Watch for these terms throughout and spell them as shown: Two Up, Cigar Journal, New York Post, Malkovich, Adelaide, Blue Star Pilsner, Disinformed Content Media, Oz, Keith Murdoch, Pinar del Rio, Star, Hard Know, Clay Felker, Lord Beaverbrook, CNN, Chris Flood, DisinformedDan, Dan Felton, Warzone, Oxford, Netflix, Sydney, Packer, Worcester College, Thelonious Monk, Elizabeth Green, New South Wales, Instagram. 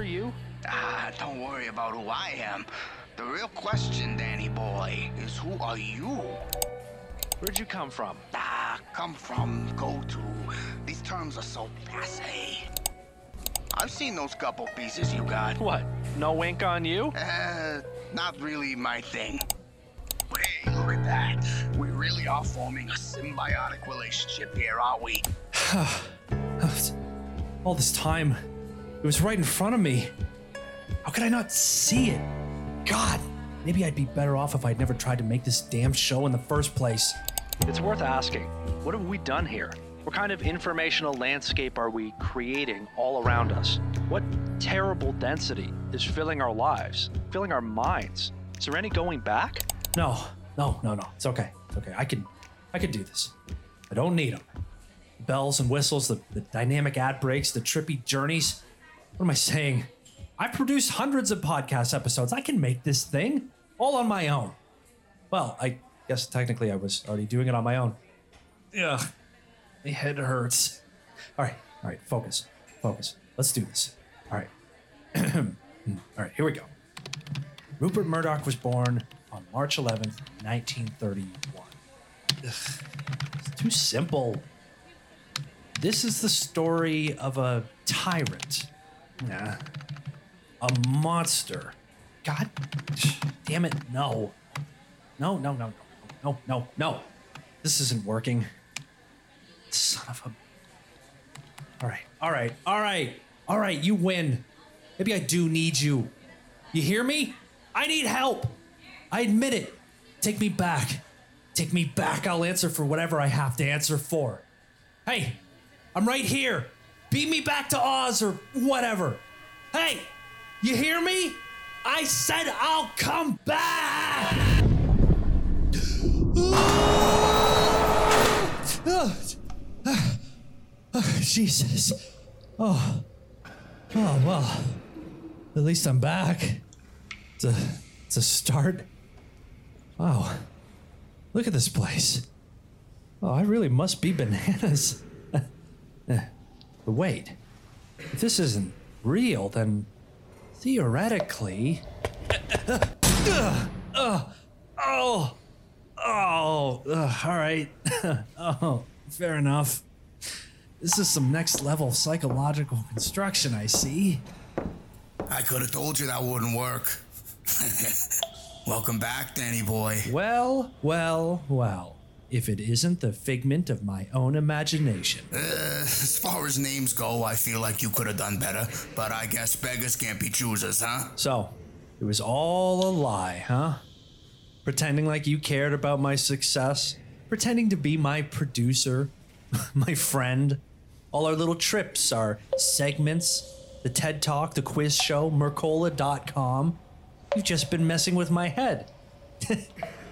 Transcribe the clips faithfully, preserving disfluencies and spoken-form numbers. are you? Ah, don't worry about who I am. The real question, Danny boy, is who are you? Where'd you come from? Ah, come from, go to. These terms are so passe. I've seen those couple pieces you got. What? No wink on you? Uh, not really my thing. Hey, look at that. We really are forming a symbiotic relationship here, aren't we? All this time, it was right in front of me. How could I not see it? God, maybe I'd be better off if I'd never tried to make this damn show in the first place. It's worth asking, what have we done here? What kind of informational landscape are we creating all around us? What terrible density is filling our lives, filling our minds? Is there any going back? No, no, no, no. It's okay. It's okay. I can, I can do this. I don't need them. The bells and whistles, the, the dynamic ad breaks, the trippy journeys. What am I saying? I've produced hundreds of podcast episodes. I can make this thing all on my own. Well, I guess technically I was already doing it on my own. Ugh. My head hurts. All right, all right, focus, focus. Let's do this. All right. All right, here we go. Rupert Murdoch was born on March eleventh, nineteen thirty-one. Ugh, it's too simple. This is the story of a tyrant. Nah. A monster. God damn it, no. No, no, no, no, no, no, no. This isn't working. Son of a... All right, all right, all right, all right, you win. Maybe I do need you. You hear me? I need help. I admit it. Take me back. Take me back. I'll answer for whatever I have to answer for. Hey, I'm right here. Beat me back to Oz or whatever. Hey, you hear me? I said I'll come back. Oh. Oh, Jesus. Oh. Oh, well. At least I'm back. It's a, it's a start. Wow. Look at this place. Oh, I really must be bananas. But wait. If this isn't real, then theoretically... uh, uh, oh. Oh. Uh, all right. Oh, fair enough. This is some next level psychological construction, I see. I could have told you that wouldn't work. Welcome back, Danny boy. Well, well, well. If it isn't the figment of my own imagination. Uh, as far as names go, I feel like you could have done better. But I guess beggars can't be choosers, huh? So, it was all a lie, huh? Pretending like you cared about my success. Pretending to be my producer, my friend. All our little trips, our segments, the TED Talk, the quiz show, Mercola dot com. You've just been messing with my head.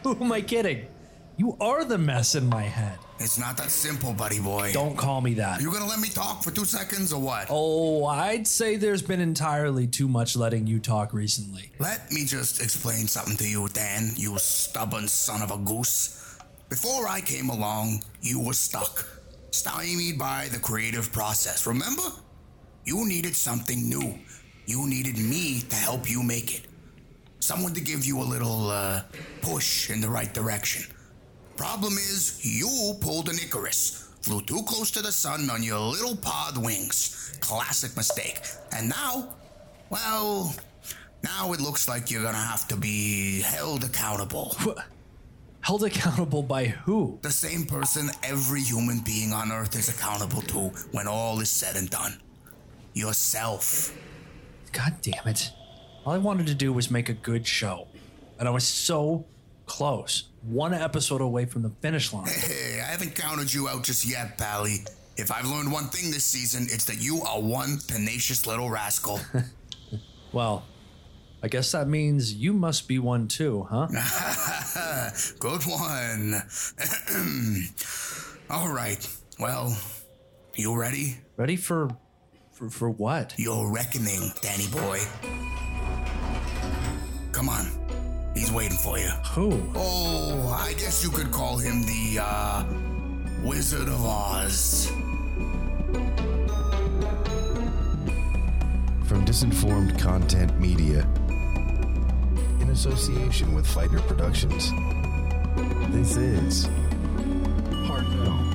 Who am I kidding? You are the mess in my head. It's not that simple, buddy boy. Don't call me that. You're gonna let me talk for two seconds or what? Oh, I'd say there's been entirely too much letting you talk recently. Let me just explain something to you, Dan, you stubborn son of a goose. Before I came along, you were stuck. Stymied by the creative process, remember? You needed something new. You needed me to help you make it. Someone to give you a little uh, push in the right direction. Problem is, you pulled an Icarus. Flew too close to the sun on your little pod wings. Classic mistake. And now, well, now it looks like you're gonna have to be held accountable. Wh- Held accountable by who? The same person every human being on Earth is accountable to when all is said and done. Yourself. God damn it. All I wanted to do was make a good show. And I was so close. One episode away from the finish line. Hey, I haven't counted you out just yet, Pally. If I've learned one thing this season, it's that you are one tenacious little rascal. Well, I guess that means you must be one too, huh? Good one. All right. Well, you ready? Ready for, for for what? Your reckoning, Danny boy. Come on. He's waiting for you. Who? Oh, I guess you could call him the, uh, Wizard of Oz. From Disinformed Content Media, in association with Feightner Productions. This is Hard Know,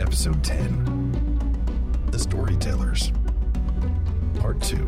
Episode ten, The Storytellers, Part two.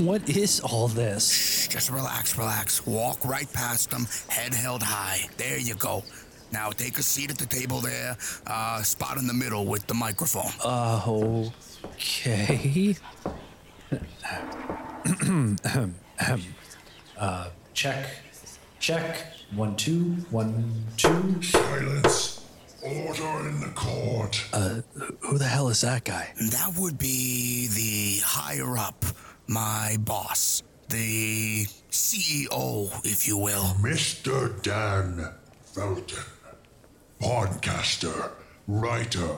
What is all this? Just relax, relax. Walk right past them, head held high. There you go. Now take a seat at the table there, uh, spot in the middle with the microphone. Uh, okay. uh, check, check. One, two, one, two. Silence. Order in the court. Uh, who the hell is that guy? That would be the higher up. My boss, the C E O, if you will. Mister Dan Felton, podcaster, writer,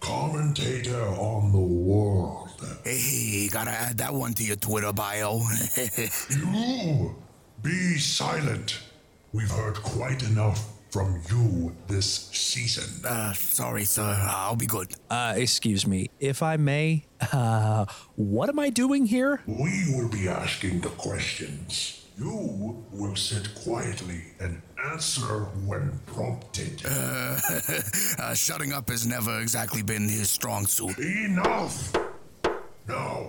commentator on the world. Hey, gotta add that one to your Twitter bio. You, be silent. We've heard quite enough from you this season. Uh, sorry, sir. I'll be good. Uh, excuse me. If I may, uh, what am I doing here? We will be asking the questions. You will sit quietly and answer when prompted. Uh, uh shutting up has never exactly been his strong suit. Enough! Now,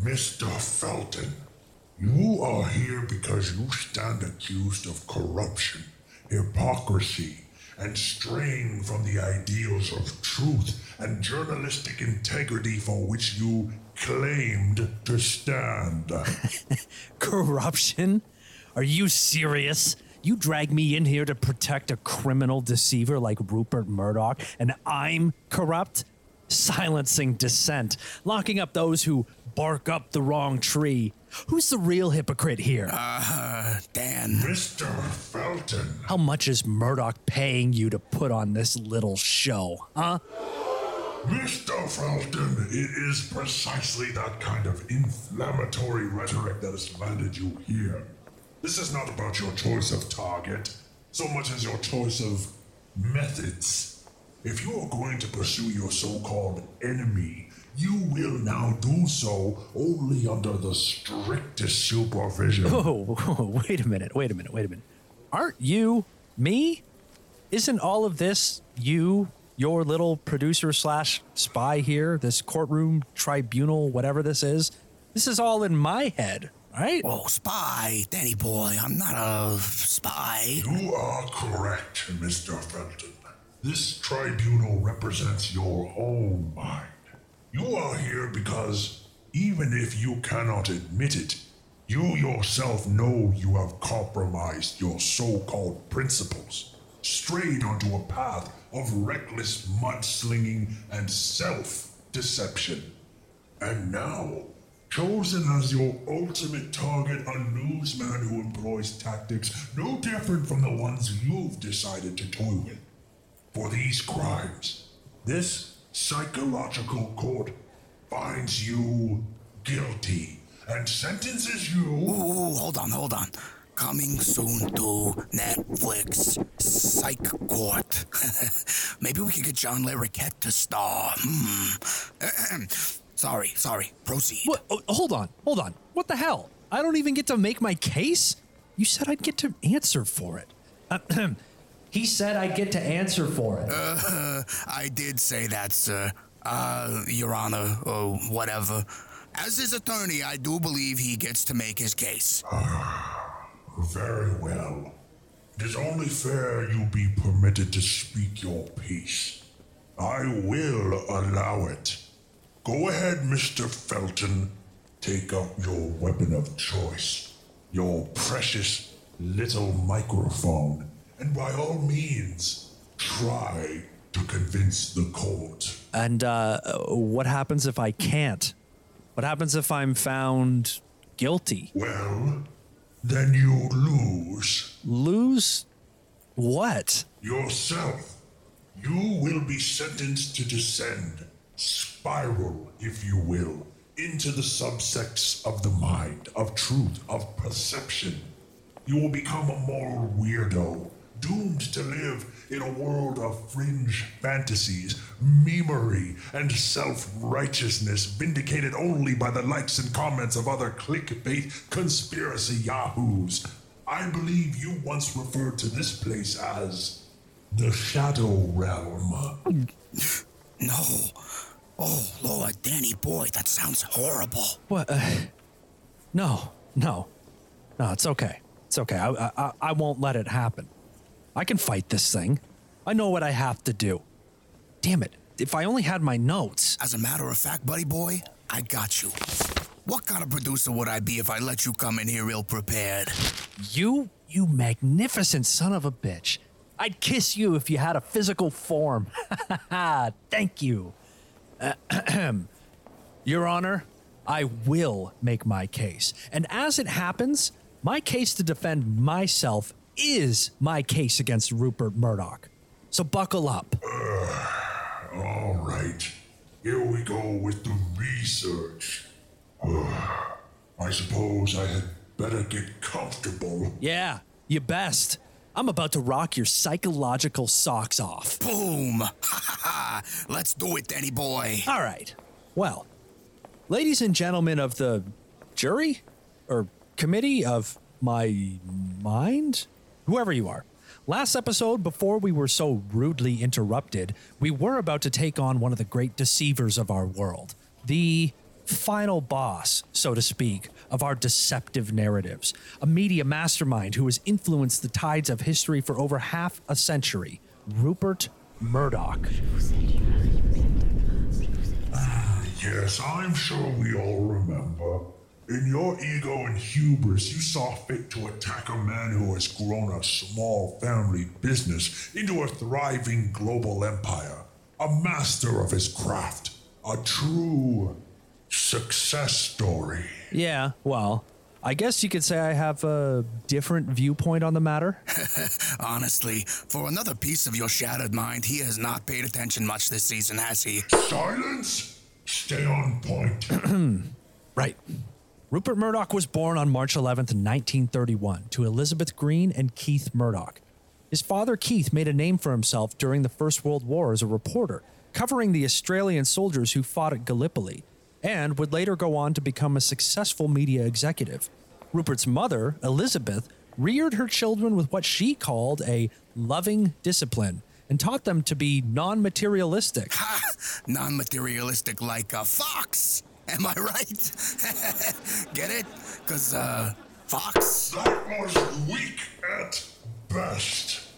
Mister Felton, you are here because you stand accused of corruption, hypocrisy, and straying from the ideals of truth and journalistic integrity for which you claimed to stand. Corruption? Are you serious? You drag me in here to protect a criminal deceiver like Rupert Murdoch, and I'm corrupt? Silencing dissent, locking up those who bark up the wrong tree. Who's the real hypocrite here? Uh, Dan. Mister Felton. How much is Murdoch paying you to put on this little show, huh? Mister Felton, it is precisely that kind of inflammatory rhetoric that has landed you here. This is not about your choice of target, so much as your choice of methods. If you are going to pursue your so-called enemy, you will now do so only under the strictest supervision. Oh, oh, wait a minute, wait a minute, wait a minute. Aren't you me? Isn't all of this you, your little producer slash spy here, this courtroom, tribunal, whatever this is? This is all in my head, right? Oh, spy, Danny boy, I'm not a spy. You are correct, Mister Felton. This tribunal represents your own mind. You are here because, even if you cannot admit it, you yourself know you have compromised your so-called principles, strayed onto a path of reckless mudslinging and self-deception, and now, chosen as your ultimate target, a newsman who employs tactics no different from the ones you've decided to toy with. For these crimes, this psychological court finds you guilty and sentences you... Ooh, hold on, hold on. Coming soon to Netflix, Psych Court. Maybe we could get John Larroquette to star. Hmm. sorry, sorry. Proceed. What? Oh, hold on, hold on. What the hell? I don't even get to make my case? You said I'd get to answer for it. Ahem. He said I'd get to answer for it. Uh, I did say that, sir. Uh, Your Honor, or whatever. As his attorney, I do believe he gets to make his case. Ah, very well. It is only fair you be permitted to speak your piece. I will allow it. Go ahead, Mister Felton. Take up your weapon of choice, your precious little microphone. And by all means, try to convince the court. And uh, what happens if I can't? What happens if I'm found guilty? Well, then you lose. Lose what? Yourself. You will be sentenced to descend, spiral, if you will, into the subsects of the mind, of truth, of perception. You will become a moral weirdo, doomed to live in a world of fringe fantasies, memery, and self-righteousness vindicated only by the likes and comments of other clickbait conspiracy yahoos. I believe you once referred to this place as the Shadow Realm. No. Oh, Lord, Danny boy, that sounds horrible. What? Uh, no, no. No, it's okay. It's okay. I, I, I won't let it happen. I can fight this thing. I know what I have to do. Damn it. If I only had my notes. As a matter of fact, buddy boy, I got you. What kind of producer would I be if I let you come in here ill-prepared? You, you magnificent son of a bitch. I'd kiss you if you had a physical form. Ha ha. Thank you. Your Honor, I will make my case. And as it happens, my case to defend myself is my case against Rupert Murdoch. So buckle up. Uh, all right. Here we go with the research. Uh, I suppose I had better get comfortable. Yeah, you best. I'm about to rock your psychological socks off. Boom! Ha ha ha! Let's do it, Danny boy. All right. Well, ladies and gentlemen of the jury or committee of my mind, whoever you are, last episode, before we were so rudely interrupted, we were about to take on one of the great deceivers of our world, the final boss, so to speak, of our deceptive narratives, a media mastermind who has influenced the tides of history for over half a century, Rupert Murdoch. Ah, yes, I'm sure we all remember. In your ego and hubris, you saw fit to attack a man who has grown a small family business into a thriving global empire, a master of his craft, a true success story. Yeah, well, I guess you could say I have a different viewpoint on the matter. Honestly, for another piece of your shattered mind, he has not paid attention much this season, has he? Silence! Stay on point. Right. Rupert Murdoch was born on March eleventh, nineteen thirty-one, to Elizabeth Green and Keith Murdoch. His father, Keith, made a name for himself during the First World War as a reporter, covering the Australian soldiers who fought at Gallipoli, and would later go on to become a successful media executive. Rupert's mother, Elizabeth, reared her children with what she called a loving discipline and taught them to be non-materialistic. Ha! Non-materialistic like a fox! Am I right? Get it? Because, uh, fox? That was weak at best.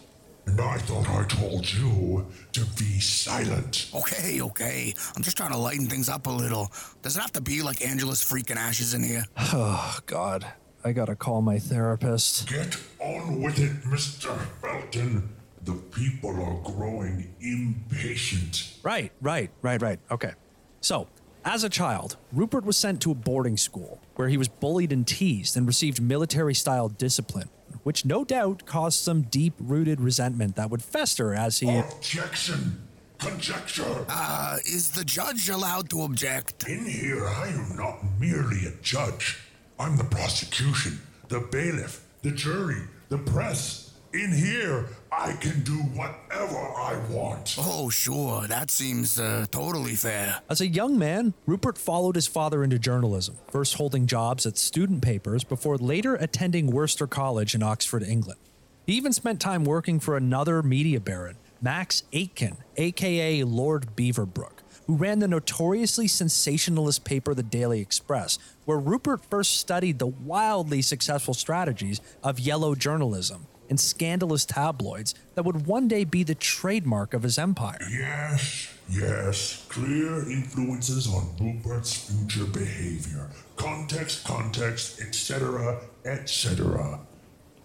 And I thought I told you to be silent. Okay, okay. I'm just trying to lighten things up a little. Does it have to be like Angela's freaking ashes in here? Oh, God. I gotta call my therapist. Get on with it, Mister Felton. The people are growing impatient. Right, right, right, right. Okay. So, as a child, Rupert was sent to a boarding school where he was bullied and teased and received military-style discipline, which no doubt caused some deep-rooted resentment that would fester as he... Objection! Conjecture! Uh, is the judge allowed to object? In here, I am not merely a judge. I'm the prosecution, the bailiff, the jury, the press. In here, I can do whatever I want. Oh, sure. That seems uh, totally fair. As a young man, Rupert followed his father into journalism, first holding jobs at student papers before later attending Worcester College in Oxford, England. He even spent time working for another media baron, Max Aitken, a k a. Lord Beaverbrook, who ran the notoriously sensationalist paper The Daily Express, where Rupert first studied the wildly successful strategies of yellow journalism and scandalous tabloids that would one day be the trademark of his empire. Yes, yes. Clear influences on Rupert's future behavior. Context, context, et cetera, et cetera.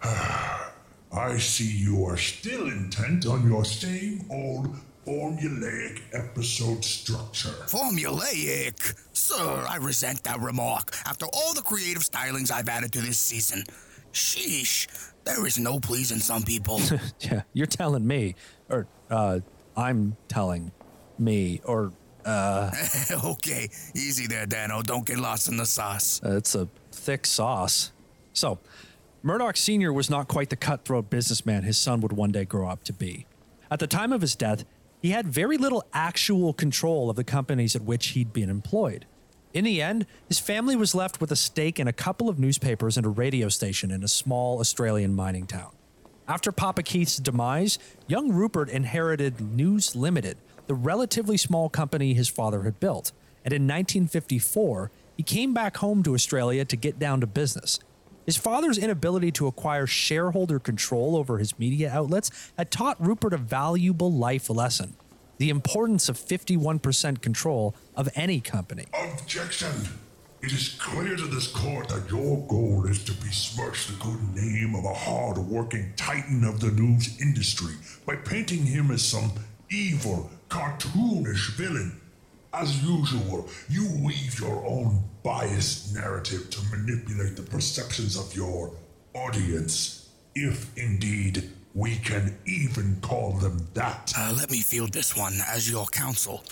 I see you are still intent on your same old formulaic episode structure. Formulaic? Sir, I resent that remark after all the creative stylings I've added to this season. Sheesh, there is no pleasing some people. Yeah, you're telling me, or uh, I'm telling me, or... Uh, okay, easy there, Dano. Don't get lost in the sauce. Uh, it's a thick sauce. So, Murdoch Senior was not quite the cutthroat businessman his son would one day grow up to be. At the time of his death, he had very little actual control of the companies at which he'd been employed. In the end, his family was left with a stake in a couple of newspapers and a radio station in a small Australian mining town. After Papa Keith's demise, young Rupert inherited News Limited, the relatively small company his father had built, and in nineteen fifty-four, he came back home to Australia to get down to business. His father's inability to acquire shareholder control over his media outlets had taught Rupert a valuable life lesson, the importance of fifty-one percent control of any company. Objection! It is clear to this court that your goal is to besmirch the good name of a hard-working titan of the news industry by painting him as some evil, cartoonish villain. As usual, you weave your own biased narrative to manipulate the perceptions of your audience, if indeed we can even call them that. Uh, let me field this one as your counsel.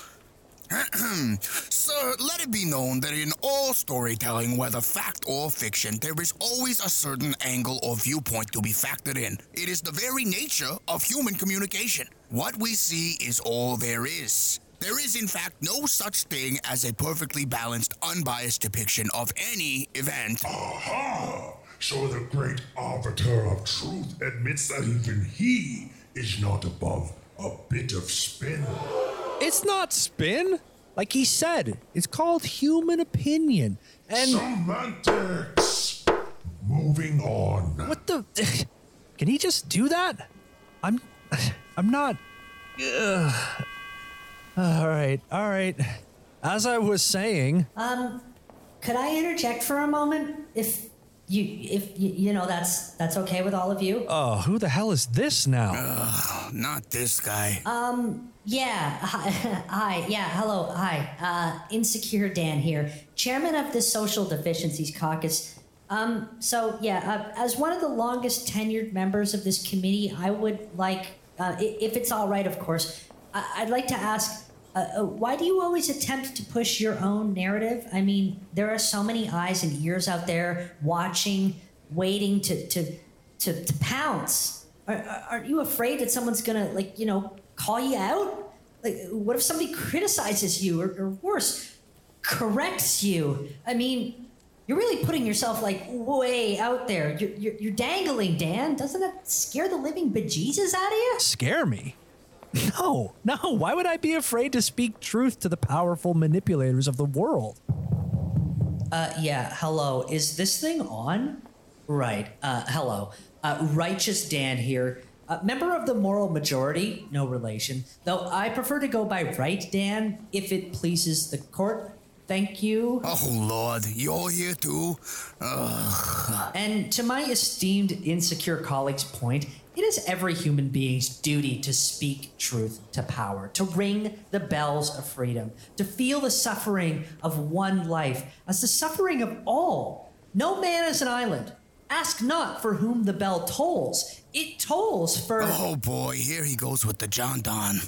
Sir, let it be known that in all storytelling, whether fact or fiction, there is always a certain angle or viewpoint to be factored in. It is the very nature of human communication. What we see is all there is. There is, in fact, no such thing as a perfectly balanced, unbiased depiction of any event. Aha! So the great arbiter of truth admits that even he is not above a bit of spin. It's not spin. Like he said, it's called human opinion. And semantics. Moving on. What the? Can he just do that? I'm... I'm not... Ugh. All right, all right. As I was saying... Um, could I interject for a moment? If you, if you, you know, that's that's okay with all of you. Oh, who the hell is this now? Ugh, not this guy. Um, yeah, hi, hi yeah, hello, hi. Uh, Insecure Dan here, chairman of the Social Deficiencies Caucus. Um, so, yeah, uh, as one of the longest tenured members of this committee, I would like, uh, if it's all right, of course, I'd like to ask... Uh, why do you always attempt to push your own narrative? I mean, there are so many eyes and ears out there watching, waiting to to to, to pounce. Are, aren't you afraid that someone's gonna, like, you know, call you out? Like, what if somebody criticizes you or, or worse, corrects you? I mean, you're really putting yourself, like, way out there. You're, you're, you're dangling, Dan. Doesn't that scare the living bejesus out of you? Scare me? No, no, why would I be afraid to speak truth to the powerful manipulators of the world? Uh, yeah, hello, is this thing on? Right, uh, hello. Uh, Righteous Dan here, uh, member of the moral majority, no relation, though I prefer to go by Right Dan, if it pleases the court. Thank you. Oh, Lord, you're here too? Ugh. And to my esteemed Insecure colleague's point, it is every human being's duty to speak truth to power, to ring the bells of freedom, to feel the suffering of one life as the suffering of all. No man is an island. Ask not for whom the bell tolls. It tolls for... Oh, boy, here he goes with the John Don.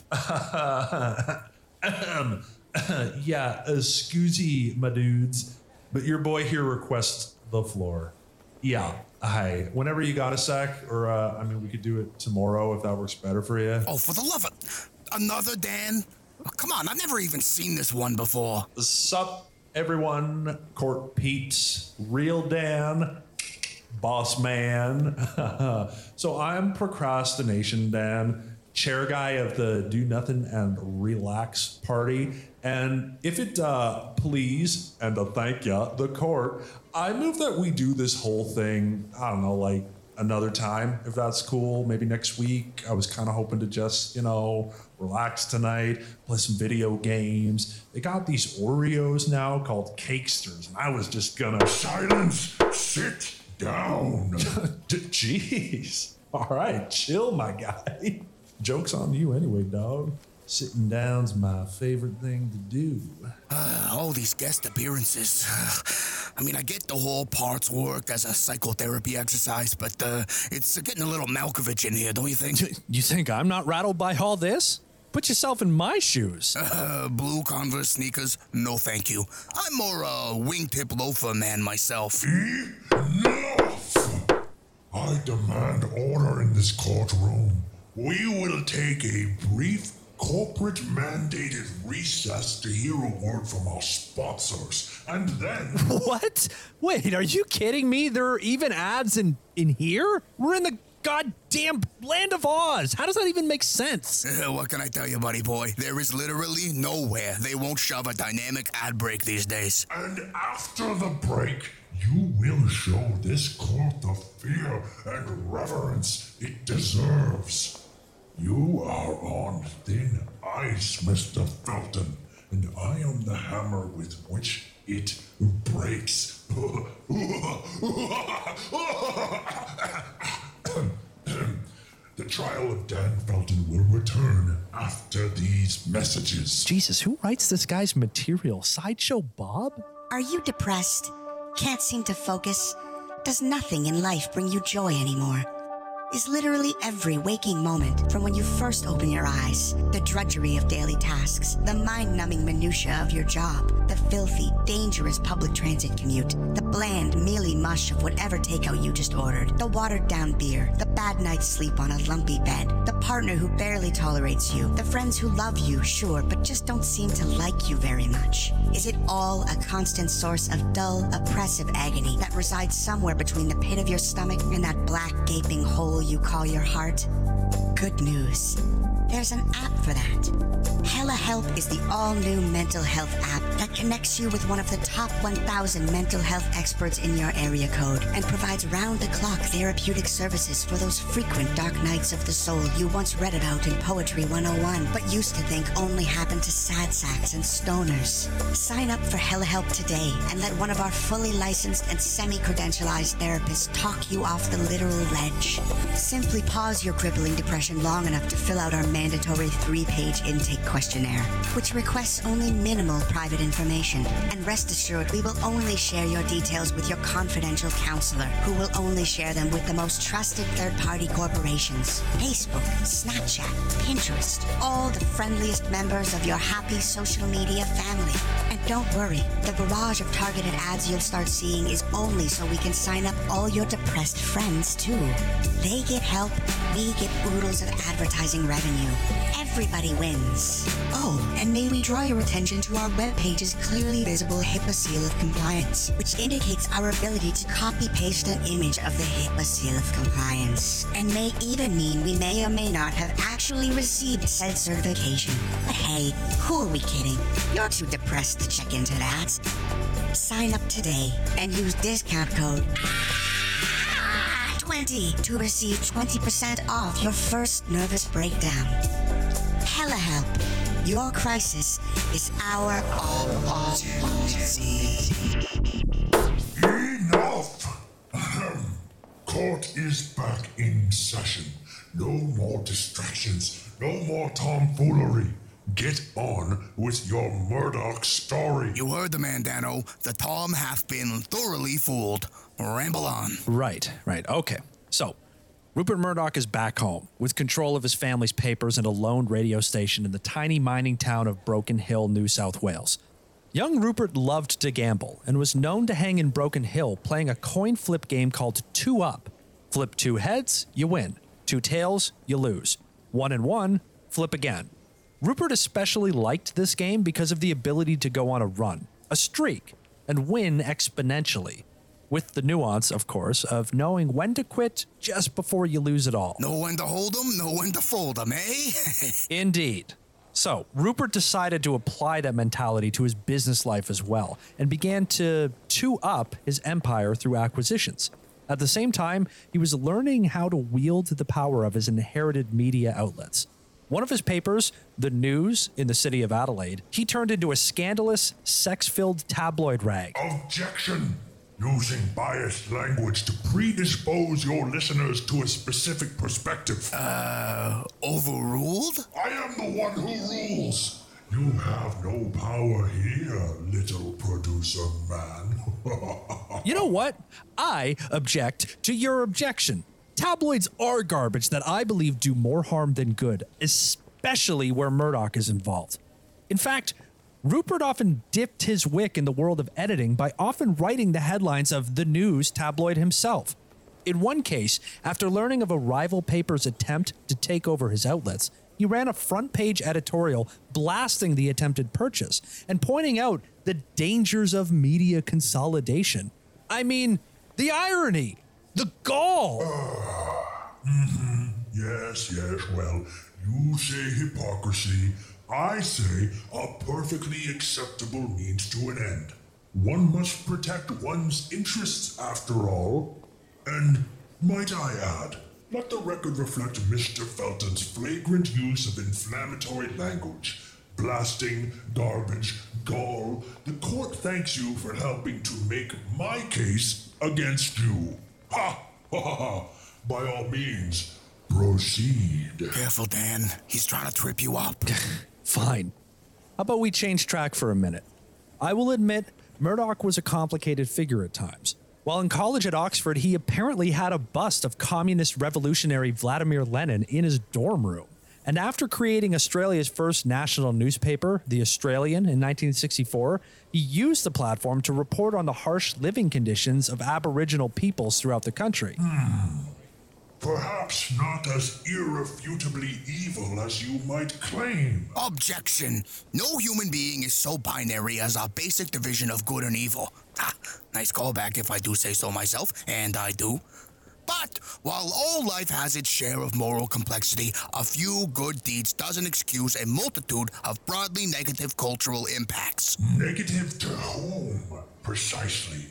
Yeah, excusey, my dudes, but your boy here requests the floor. Yeah. Hi. Whenever you got a sec, or uh, I mean, we could do it tomorrow if that works better for you. Oh, for the love of... Another Dan? Oh, come on, I've never even seen this one before. Sup, everyone. Court Pete's Real Dan. Boss Man. So I'm Procrastination Dan, chair guy of the Do Nothing and Relax Party. And if it uh, please, and a thank ya, the court... I move that we do this whole thing, I don't know, like another time, if that's cool, maybe next week. I was kind of hoping to just, you know, relax tonight, play some video games. They got these Oreos now called Cakesters, and I was just gonna... Silence! Sit down! Jeez. All right, chill, my guy. Joke's on you anyway, dog. Sitting down's my favorite thing to do. Uh, all these guest appearances. I mean, I get the whole parts work as a psychotherapy exercise, but uh, it's getting a little Malkovich in here, don't you think? You think I'm not rattled by all this? Put yourself in my shoes. Uh, blue Converse sneakers? No, thank you. I'm more a uh, wingtip loafer man myself. Enough! I demand order in this courtroom. We will take a brief corporate mandated recess to hear a word from our sponsors, and then... What? Wait, are you kidding me? There are even ads in, in here? We're in the goddamn land of Oz. How does that even make sense? Uh, what can I tell you, buddy boy? There is literally nowhere they won't shove a dynamic ad break these days. And after the break, you will show this court the fear and reverence it deserves. You are on thin ice, Mister Felton, and I am the hammer with which it breaks. The trial of Dan Felton will return after these messages. Jesus, who writes this guy's material? Sideshow Bob? Are you depressed? Can't seem to focus? Does nothing in life bring you joy anymore? Is literally every waking moment from when you first open your eyes, the drudgery of daily tasks, the mind-numbing minutiae of your job, the filthy, dangerous public transit commute, the bland, mealy mush of whatever takeout you just ordered, the watered-down beer, the bad night's sleep on a lumpy bed, the partner who barely tolerates you, the friends who love you, sure, but just don't seem to like you very much. Is it all a constant source of dull, oppressive agony that resides somewhere between the pit of your stomach and that black, gaping hole you call your heart? Good news. There's an app for that. Hella Help is the all-new mental health app that connects you with one of the top one thousand mental health experts in your area code and provides round-the-clock therapeutic services for those frequent dark nights of the soul you once read about in Poetry one oh one but used to think only happened to sad sacks and stoners. Sign up for Hella Help today and let one of our fully licensed and semi-credentialized therapists talk you off the literal ledge. Simply pause your crippling depression long enough to fill out our mandatory three-page intake questionnaire, which requests only minimal private information. And rest assured, we will only share your details with your confidential counselor, who will only share them with the most trusted third-party corporations. Facebook, Snapchat, Pinterest, all the friendliest members of your happy social media family. And don't worry, the barrage of targeted ads you'll start seeing is only so we can sign up all your depressed friends, too. They get help, we get oodles of advertising revenue. Everybody wins. Oh, and may we draw your attention to our webpage's clearly visible HIPAA seal of compliance, which indicates our ability to copy-paste an image of the HIPAA seal of compliance, and may even mean we may or may not have actually received said certification. But hey, who are we kidding? You're too depressed to check into that. Sign up today and use discount code twenty to receive twenty percent off your first nervous breakdown. Hella Help. Your crisis is our opportunity. Enough! Ahem. Court is back in session. No more distractions. No more tomfoolery. Get on with your Murdoch story. You heard the man, Dano. The Tom have been thoroughly fooled. Ramble on. Right, right. Okay. So, Rupert Murdoch is back home with control of his family's papers and a lone radio station in the tiny mining town of Broken Hill, New South Wales. Young Rupert loved to gamble and was known to hang in Broken Hill playing a coin flip game called Two Up. Flip two heads, you win. Two tails, you lose. One and one, flip again. Rupert especially liked this game because of the ability to go on a run, a streak, and win exponentially. With the nuance, of course, of knowing when to quit just before you lose it all. Know when to hold 'em, know when to fold 'em, eh? Indeed. So, Rupert decided to apply that mentality to his business life as well, and began to two up his empire through acquisitions. At the same time, he was learning how to wield the power of his inherited media outlets. One of his papers, The News, in the city of Adelaide, he turned into a scandalous, sex-filled tabloid rag. Objection! using biased language to predispose your listeners to a specific perspective. Uh, overruled? I am the one who rules. You have no power here, little producer man. You know what? I object to your objection. Tabloids are garbage that I believe do more harm than good, especially where Murdoch is involved. In fact, Rupert often dipped his wick in the world of editing by often writing the headlines of the news tabloid himself. In one case, after learning of a rival paper's attempt to take over his outlets, he ran a front-page editorial blasting the attempted purchase and pointing out the dangers of media consolidation. I mean, the irony, the gall. Uh, mm-hmm. Yes, yes, well, you say hypocrisy. I say a perfectly acceptable means to an end. One must protect one's interests after all. And, might I add, let the record reflect Mister Felton's flagrant use of inflammatory language. Blasting, garbage, gall. The court thanks you for helping to make my case against you. Ha! Ha ha ha! By all means, proceed. Careful, Dan. He's trying to trip you up. Fine. How about we change track for a minute? I will admit, Murdoch was a complicated figure at times. While in college at Oxford, he apparently had a bust of communist revolutionary Vladimir Lenin in his dorm room. And after creating Australia's first national newspaper, The Australian, in nineteen sixty-four, he used the platform to report on the harsh living conditions of Aboriginal peoples throughout the country. Hmm. Perhaps not as irrefutably evil as you might claim. Objection. No human being is so binary as our basic division of good and evil. Ah, nice callback if I do say so myself, and I do. But while all life has its share of moral complexity, a few good deeds doesn't excuse a multitude of broadly negative cultural impacts. Negative to whom, precisely?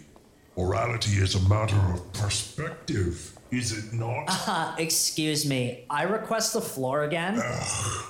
Morality is a matter of perspective, is it not? Uh, excuse me, I request the floor again. Ugh.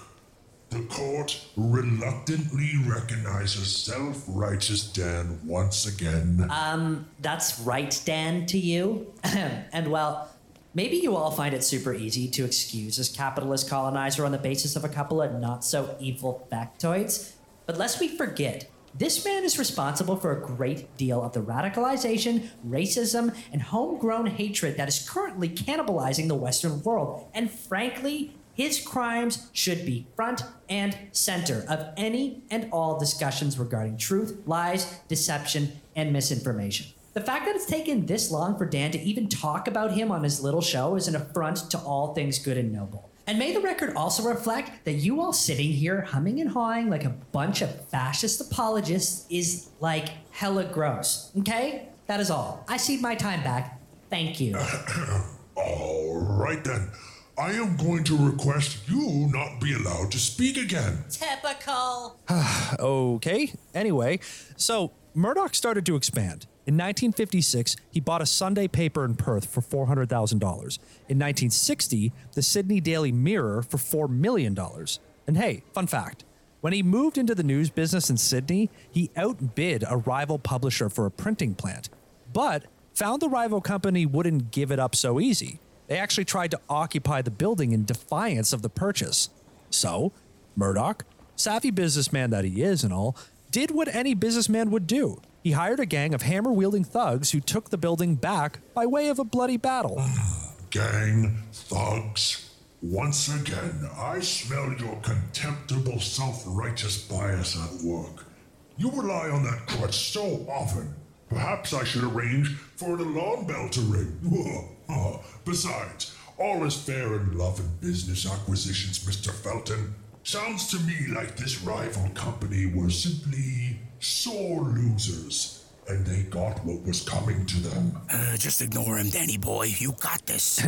The court reluctantly recognizes self-righteous Dan once again. Um, that's right, Dan, to you. And well, maybe you all find it super easy to excuse this capitalist colonizer on the basis of a couple of not-so-evil factoids. But lest we forget, this man is responsible for a great deal of the radicalization, racism, and homegrown hatred that is currently cannibalizing the Western world. And frankly, his crimes should be front and center of any and all discussions regarding truth, lies, deception, and misinformation. The fact that it's taken this long for Dan to even talk about him on his little show is an affront to all things good and noble. And may the record also reflect that you all sitting here humming and hawing like a bunch of fascist apologists is, like, hella gross, okay? That is all. I cede my time back. Thank you. All right, then. I am going to request you not be allowed to speak again. Typical. Okay. Anyway, so Murdoch started to expand. In nineteen fifty-six, he bought a Sunday paper in Perth for four hundred thousand dollars. In nineteen sixty, the Sydney Daily Mirror for four million dollars. And hey, fun fact, when he moved into the news business in Sydney, he outbid a rival publisher for a printing plant, but found the rival company wouldn't give it up so easy. They actually tried to occupy the building in defiance of the purchase. So, Murdoch, savvy businessman that he is and all, did what any businessman would do. He hired a gang of hammer-wielding thugs who took the building back by way of a bloody battle. Gang, thugs. Once again, I smell your contemptible self-righteous bias at work. You rely on that crutch so often. Perhaps I should arrange for an alarm bell to ring. Besides, all is fair in love and business acquisitions, Mister Felton. Sounds to me like this rival company were simply sore losers, and they got what was coming to them. Uh, just ignore him, Danny boy. You got this.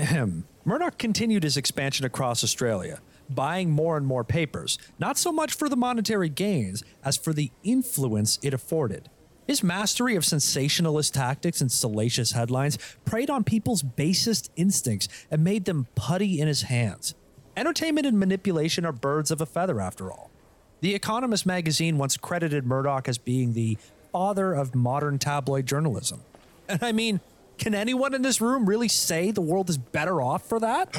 Murdoch continued his expansion across Australia, buying more and more papers, not so much for the monetary gains as for the influence it afforded. His mastery of sensationalist tactics and salacious headlines preyed on people's basest instincts and made them putty in his hands. Entertainment and manipulation are birds of a feather, after all. The Economist magazine once credited Murdoch as being the father of modern tabloid journalism. And I mean, can anyone in this room really say the world is better off for that?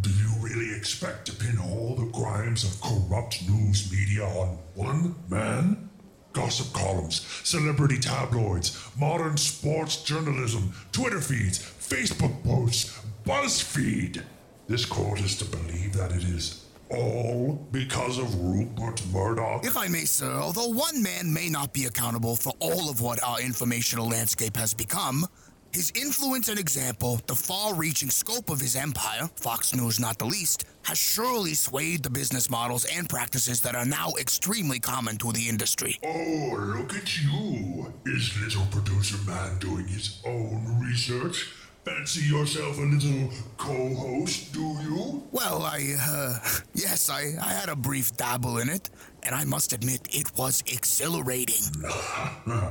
Do you really expect to pin all the crimes of corrupt news media on one man? Gossip columns, celebrity tabloids, modern sports journalism, Twitter feeds, Facebook posts, BuzzFeed. This court is to believe that it is all because of Rupert Murdoch? If I may, sir, although one man may not be accountable for all of what our informational landscape has become, his influence and example, the far-reaching scope of his empire, Fox News not the least, has surely swayed the business models and practices that are now extremely common to the industry. Oh, look at you. Is little producer man doing his own research? Fancy yourself a little co-host, do you? Well, I, uh, yes, I, I had a brief dabble in it, and I must admit it was exhilarating. A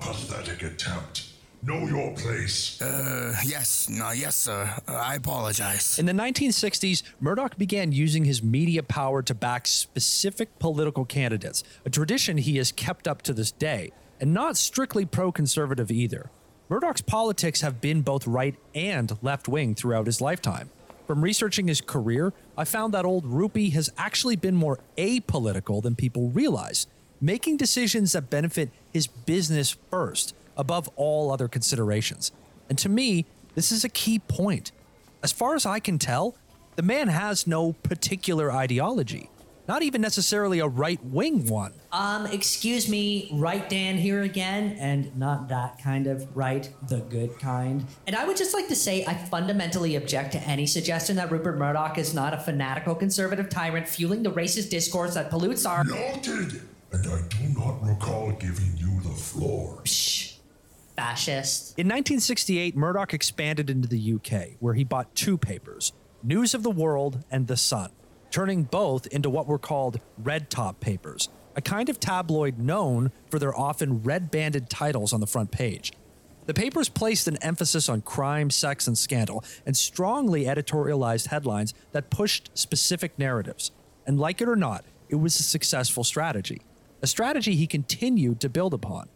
pathetic attempt. Know your place. Uh, yes, no, yes, sir. Uh, I apologize. In the nineteen sixties, Murdoch began using his media power to back specific political candidates, a tradition he has kept up to this day, and not strictly pro-conservative either. Murdoch's politics have been both right and left-wing throughout his lifetime. From researching his career, I found that old Rupie has actually been more apolitical than people realize, making decisions that benefit his business first, above all other considerations. And to me, this is a key point. As far as I can tell, the man has no particular ideology, not even necessarily a right-wing one. Um, excuse me, right Dan here again, and not that kind of right, the good kind. And I would just like to say I fundamentally object to any suggestion that Rupert Murdoch is not a fanatical conservative tyrant fueling the racist discourse that pollutes our— Noted! And I do not recall giving you the floor. Shh. Fascist. In nineteen sixty-eight, Murdoch expanded into the U K, where he bought two papers, News of the World and The Sun, turning both into what were called red top papers, a kind of tabloid known for their often red-banded titles on the front page. The papers placed an emphasis on crime, sex, and scandal, and strongly editorialized headlines that pushed specific narratives. And like it or not, it was a successful strategy, a strategy he continued to build upon.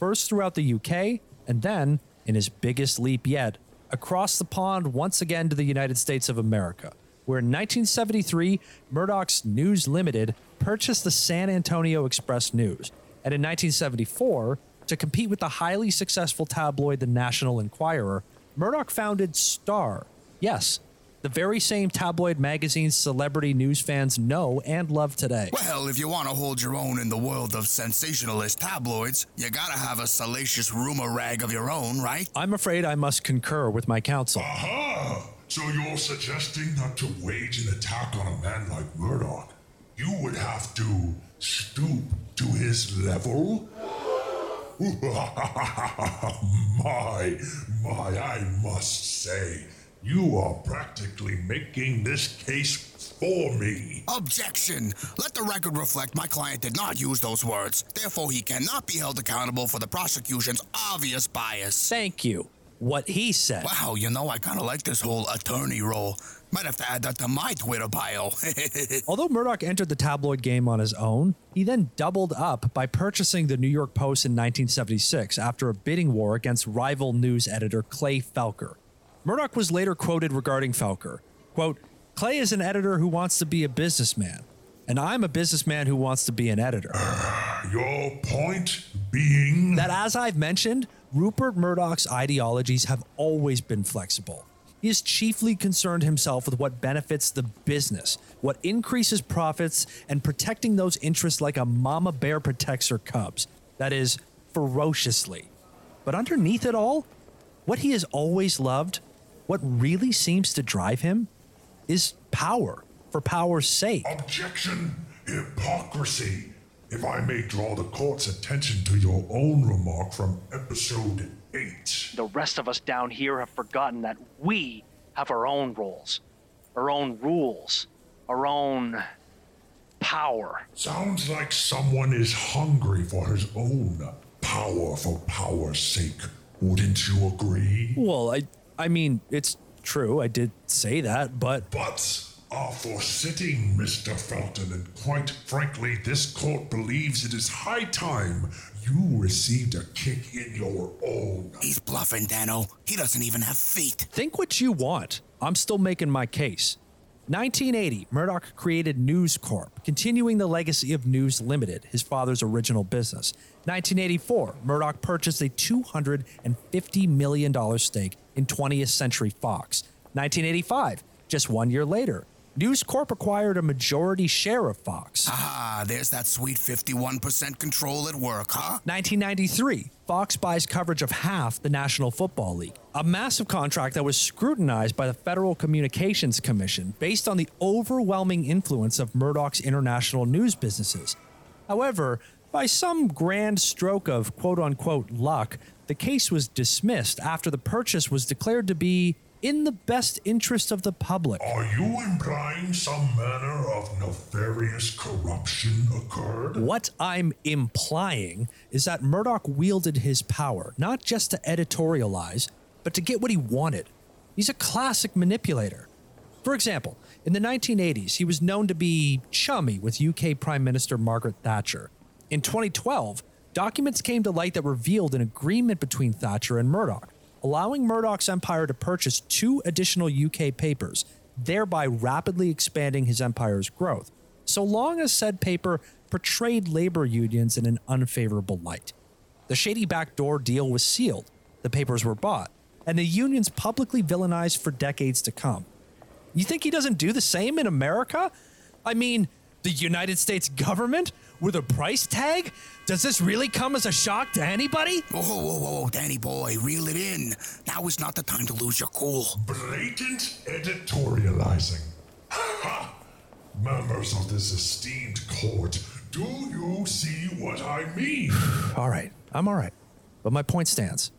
First throughout the U K, and then, in his biggest leap yet, across the pond once again to the United States of America, where in nineteen seventy-three, Murdoch's News Limited purchased the San Antonio Express News, and in nineteen seventy-four, to compete with the highly successful tabloid The National Enquirer, Murdoch founded Star. Yes, the very same tabloid magazine's celebrity news fans know and love today. Well, if you want to hold your own in the world of sensationalist tabloids, you gotta have a salacious rumor rag of your own, right? I'm afraid I must concur with my counsel. Aha! So you're suggesting that to wage an attack on a man like Murdoch, you would have to stoop to his level? my, my, I must say... You are practically making this case for me. Objection. Let the record reflect my client did not use those words. Therefore, he cannot be held accountable for the prosecution's obvious bias. Thank you. What he said. Wow, you know, I kind of like this whole attorney role. Might have to add that to my Twitter bio. Although Murdoch entered the tabloid game on his own, he then doubled up by purchasing the New York Post in nineteen seventy-six after a bidding war against rival news editor Clay Felker. Murdoch was later quoted regarding Felker, quote, Clay is an editor who wants to be a businessman, and I'm a businessman who wants to be an editor. Uh, your point being? That as I've mentioned, Rupert Murdoch's ideologies have always been flexible. He has chiefly concerned himself with what benefits the business, what increases profits, and protecting those interests like a mama bear protects her cubs. That is, ferociously. But underneath it all, what he has always loved, what really seems to drive him is power, for power's sake. Objection! Hypocrisy! If I may draw the court's attention to your own remark from episode eight. The rest of us down here have forgotten that we have our own roles, our own rules, our own power. Sounds like someone is hungry for his own power for power's sake. Wouldn't you agree? Well, I... I mean, it's true, I did say that, but... Buts are for sitting, Mister Felton, and quite frankly, this court believes it is high time You received a kick in your own. He's bluffing, Dano. He doesn't even have feet. Think what you want. I'm still making my case. nineteen eighty, Murdoch created News Corp, continuing the legacy of News Limited, his father's original business. nineteen eighty-four, Murdoch purchased a two hundred fifty million dollars stake in twentieth Century Fox. nineteen eighty-five, just one year later, News Corp acquired a majority share of Fox. Ah, there's that sweet fifty-one percent control at work, huh? nineteen ninety-three, Fox buys coverage of half the National Football League, a massive contract that was scrutinized by the Federal Communications Commission based on the overwhelming influence of Murdoch's international news businesses. However, by some grand stroke of quote-unquote luck, the case was dismissed after the purchase was declared to be in the best interest of the public. Are you implying some manner of nefarious corruption occurred? What I'm implying is that Murdoch wielded his power, not just to editorialize, but to get what he wanted. He's a classic manipulator. For example, in the nineteen eighties, he was known to be chummy with U K Prime Minister Margaret Thatcher. In twenty twelve, documents came to light that revealed an agreement between Thatcher and Murdoch, allowing Murdoch's empire to purchase two additional U K papers, thereby rapidly expanding his empire's growth, so long as said paper portrayed labor unions in an unfavorable light. The shady backdoor deal was sealed, the papers were bought, and the unions publicly villainized for decades to come. You think he doesn't do the same in America? I mean, the United States government? With a price tag? Does this really come as a shock to anybody? Whoa, whoa, whoa, Danny boy, reel it in. Now is not the time to lose your cool. Blatant editorializing. Ha ha! Members of this esteemed court, do you see what I mean? All right, I'm all right. But my point stands.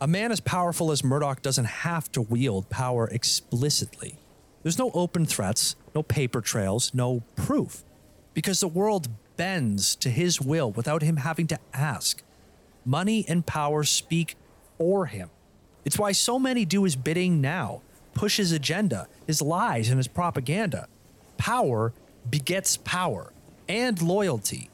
A man as powerful as Murdoch doesn't have to wield power explicitly. There's no open threats, no paper trails, no proof. Because the world bends to his will without him having to ask. Money and power speak for him. It's why so many do his bidding now, push his agenda, his lies, and his propaganda. Power begets power and loyalty.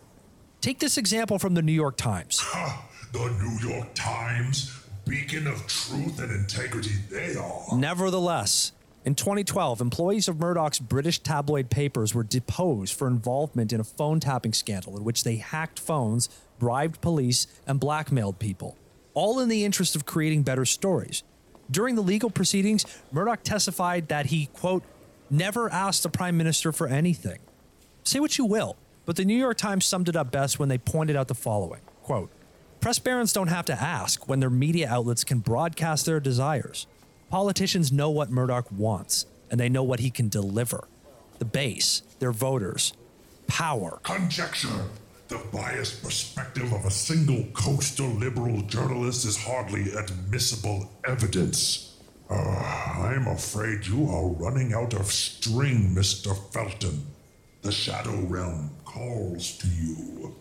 Take this example from the New York Times. Ha, the New York Times, beacon of truth and integrity they are. Nevertheless, in twenty twelve, employees of Murdoch's British tabloid papers were deposed for involvement in a phone tapping scandal in which they hacked phones, bribed police, and blackmailed people, all in the interest of creating better stories. During the legal proceedings, Murdoch testified that he, quote, never asked the Prime Minister for anything. Say what you will, but the New York Times summed it up best when they pointed out the following, quote, press barons don't have to ask when their media outlets can broadcast their desires. Politicians know what Murdoch wants, and they know what he can deliver. The base, their voters, power. Conjecture. The biased perspective of a single coastal liberal journalist is hardly admissible evidence. Uh, I'm afraid you are running out of string, Mister Felton. The Shadow Realm calls to you.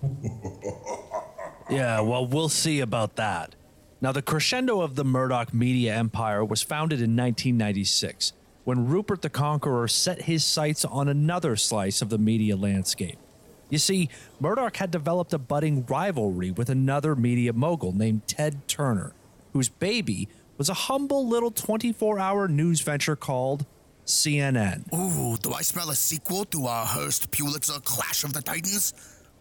Yeah, well, we'll see about that. Now, the crescendo of the Murdoch media empire was founded in nineteen ninety-six, when Rupert the Conqueror set his sights on another slice of the media landscape. You see, Murdoch had developed a budding rivalry with another media mogul named Ted Turner, whose baby was a humble little twenty-four hour news venture called C N N. Ooh, do I smell a sequel to our Hearst-Pulitzer Clash of the Titans?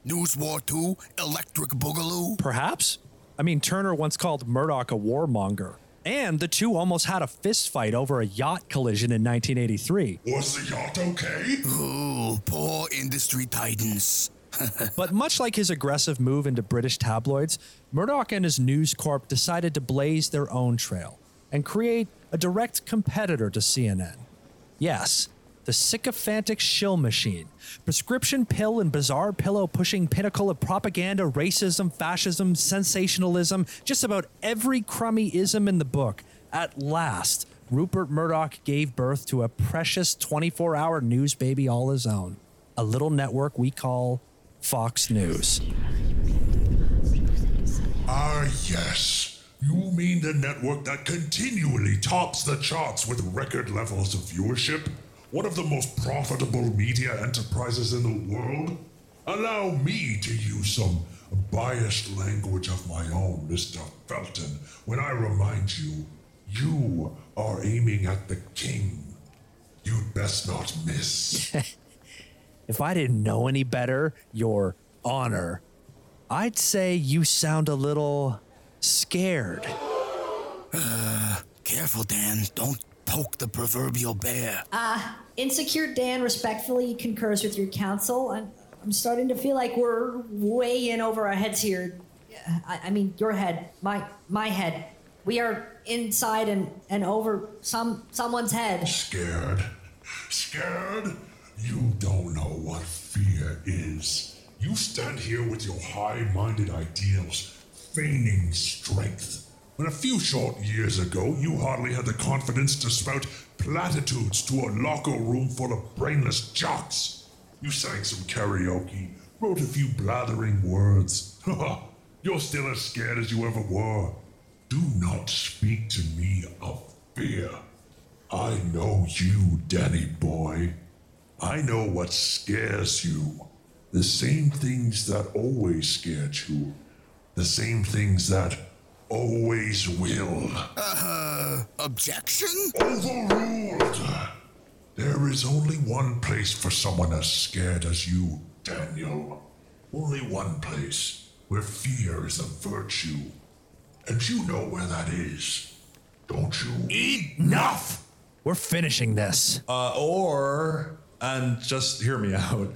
News War two, Electric Boogaloo? Perhaps. I mean, Turner once called Murdoch a warmonger, and the two almost had a fist fight over a yacht collision in nineteen eighty-three. Was the yacht okay? Ooh, poor industry titans. But much like his aggressive move into British tabloids, Murdoch and his News Corp decided to blaze their own trail and create a direct competitor to C N N. Yes, the sycophantic shill machine, prescription pill and bizarre pillow pushing pinnacle of propaganda, racism, fascism, sensationalism, just about every crummy ism in the book. At last, Rupert Murdoch gave birth to a precious twenty-four hour news baby all his own, a little network we call Fox News. Ah, yes. You mean the network that continually tops the charts with record levels of viewership? One of the most profitable media enterprises in the world? Allow me to use some biased language of my own, Mister Felton, when I remind you, you are aiming at the king. You'd best not miss. If I didn't know any better, Your Honor, I'd say you sound a little scared. Uh, careful, Dan. Don't poke the proverbial bear. Uh, insecure Dan respectfully concurs with your counsel. I'm, I'm starting to feel like we're way in over our heads here. I, I mean, your head, my my head. We are inside and, and over some someone's head. Scared? Scared? You don't know what fear is. You stand here with your high-minded ideals, feigning strength. When a few short years ago, you hardly had the confidence to spout platitudes to a locker room full of brainless jocks. You sang some karaoke, wrote a few blathering words. You're still as scared as you ever were. Do not speak to me of fear. I know you, Danny boy. I know what scares you. The same things that always scared you. The same things that always will. Uh, objection? Overruled! There is only one place for someone as scared as you, Daniel. Only one place where fear is a virtue. And you know where that is, don't you? Enough! We're finishing this. Uh, or, and just hear me out,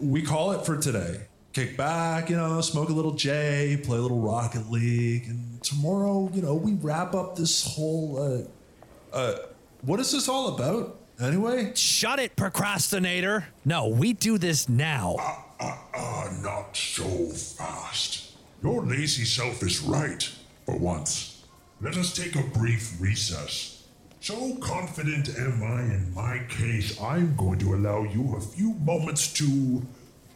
we call it for today. Kick back, you know, smoke a little J, play a little Rocket League, and tomorrow, you know, we wrap up this whole, uh, uh, what is this all about, anyway? Shut it, procrastinator! No, we do this now. Ah, ah, ah, not so fast. Your lazy self is right, for once. Let us take a brief recess. So confident am I in my case, I'm going to allow you a few moments to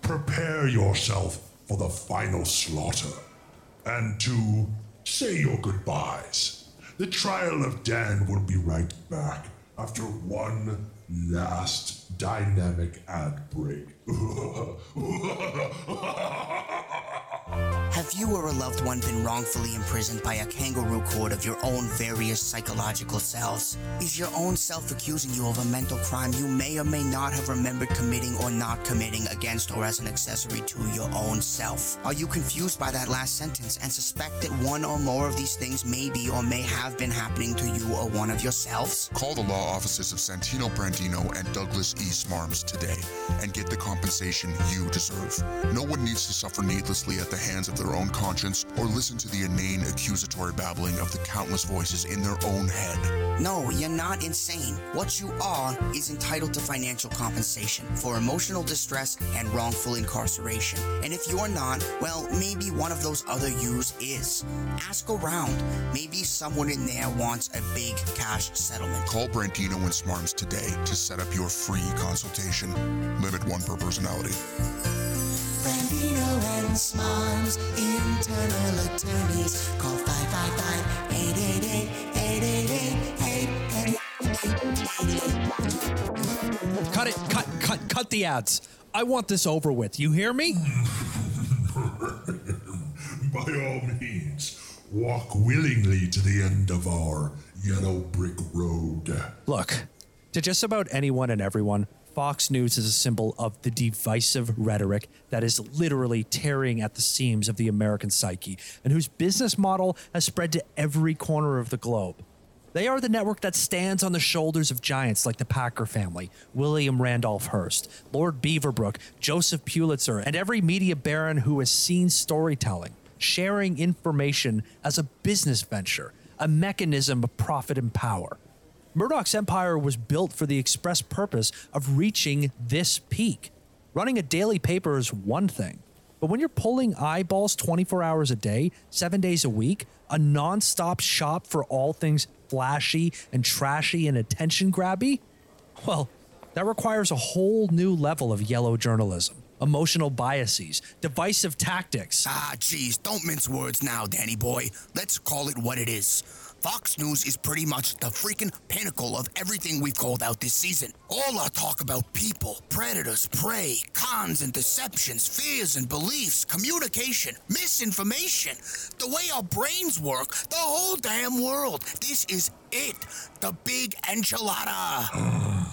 prepare yourself for the final slaughter, and to say your goodbyes. The trial of Dan will be right back after one last dynamic ad break. Have you or a loved one been wrongfully imprisoned by a kangaroo court of your own various psychological selves? Is your own self accusing you of a mental crime you may or may not have remembered committing or not committing against or as an accessory to your own self? Are you confused by that last sentence and suspect that one or more of these things may be or may have been happening to you or one of yourselves? Call the law offices of Santino Brandino and Douglas E. Smarms today and get the compensation you deserve. No one needs to suffer needlessly at the hands of their own conscience or listen to the inane accusatory babbling of the countless voices in their own head. No, you're not insane. What you are is entitled to financial compensation for emotional distress and wrongful incarceration. And if you're not, well, maybe one of those other yous is. Ask around. Maybe someone in there wants a big cash settlement. Call Brandino and Smarms today to set up your free consultation. Limit one per personality. Brandino and Smarms, internal attorneys. Call five five five, eight eight eight, eight eight eight, eight eight eight. Cut it, cut, cut, cut the ads. I want this over with. You hear me? By all means, walk willingly to the end of our yellow brick road. Look, to just about anyone and everyone, Fox News is a symbol of the divisive rhetoric that is literally tearing at the seams of the American psyche and whose business model has spread to every corner of the globe. They are the network that stands on the shoulders of giants like the Packer family, William Randolph Hearst, Lord Beaverbrook, Joseph Pulitzer, and every media baron who has seen storytelling, sharing information as a business venture, a mechanism of profit and power. Murdoch's empire was built for the express purpose of reaching this peak. Running a daily paper is one thing, but when you're pulling eyeballs twenty-four hours a day, seven days a week, a non-stop shop for all things flashy and trashy and attention-grabby, well, that requires a whole new level of yellow journalism. Emotional biases, divisive tactics. Ah, geez, don't mince words now, Danny boy. Let's call it what it is. Fox News is pretty much the freaking pinnacle of everything we've called out this season. All our talk about people, predators, prey, cons and deceptions, fears and beliefs, communication, misinformation, the way our brains work, the whole damn world. This is it. The big enchilada. Uh,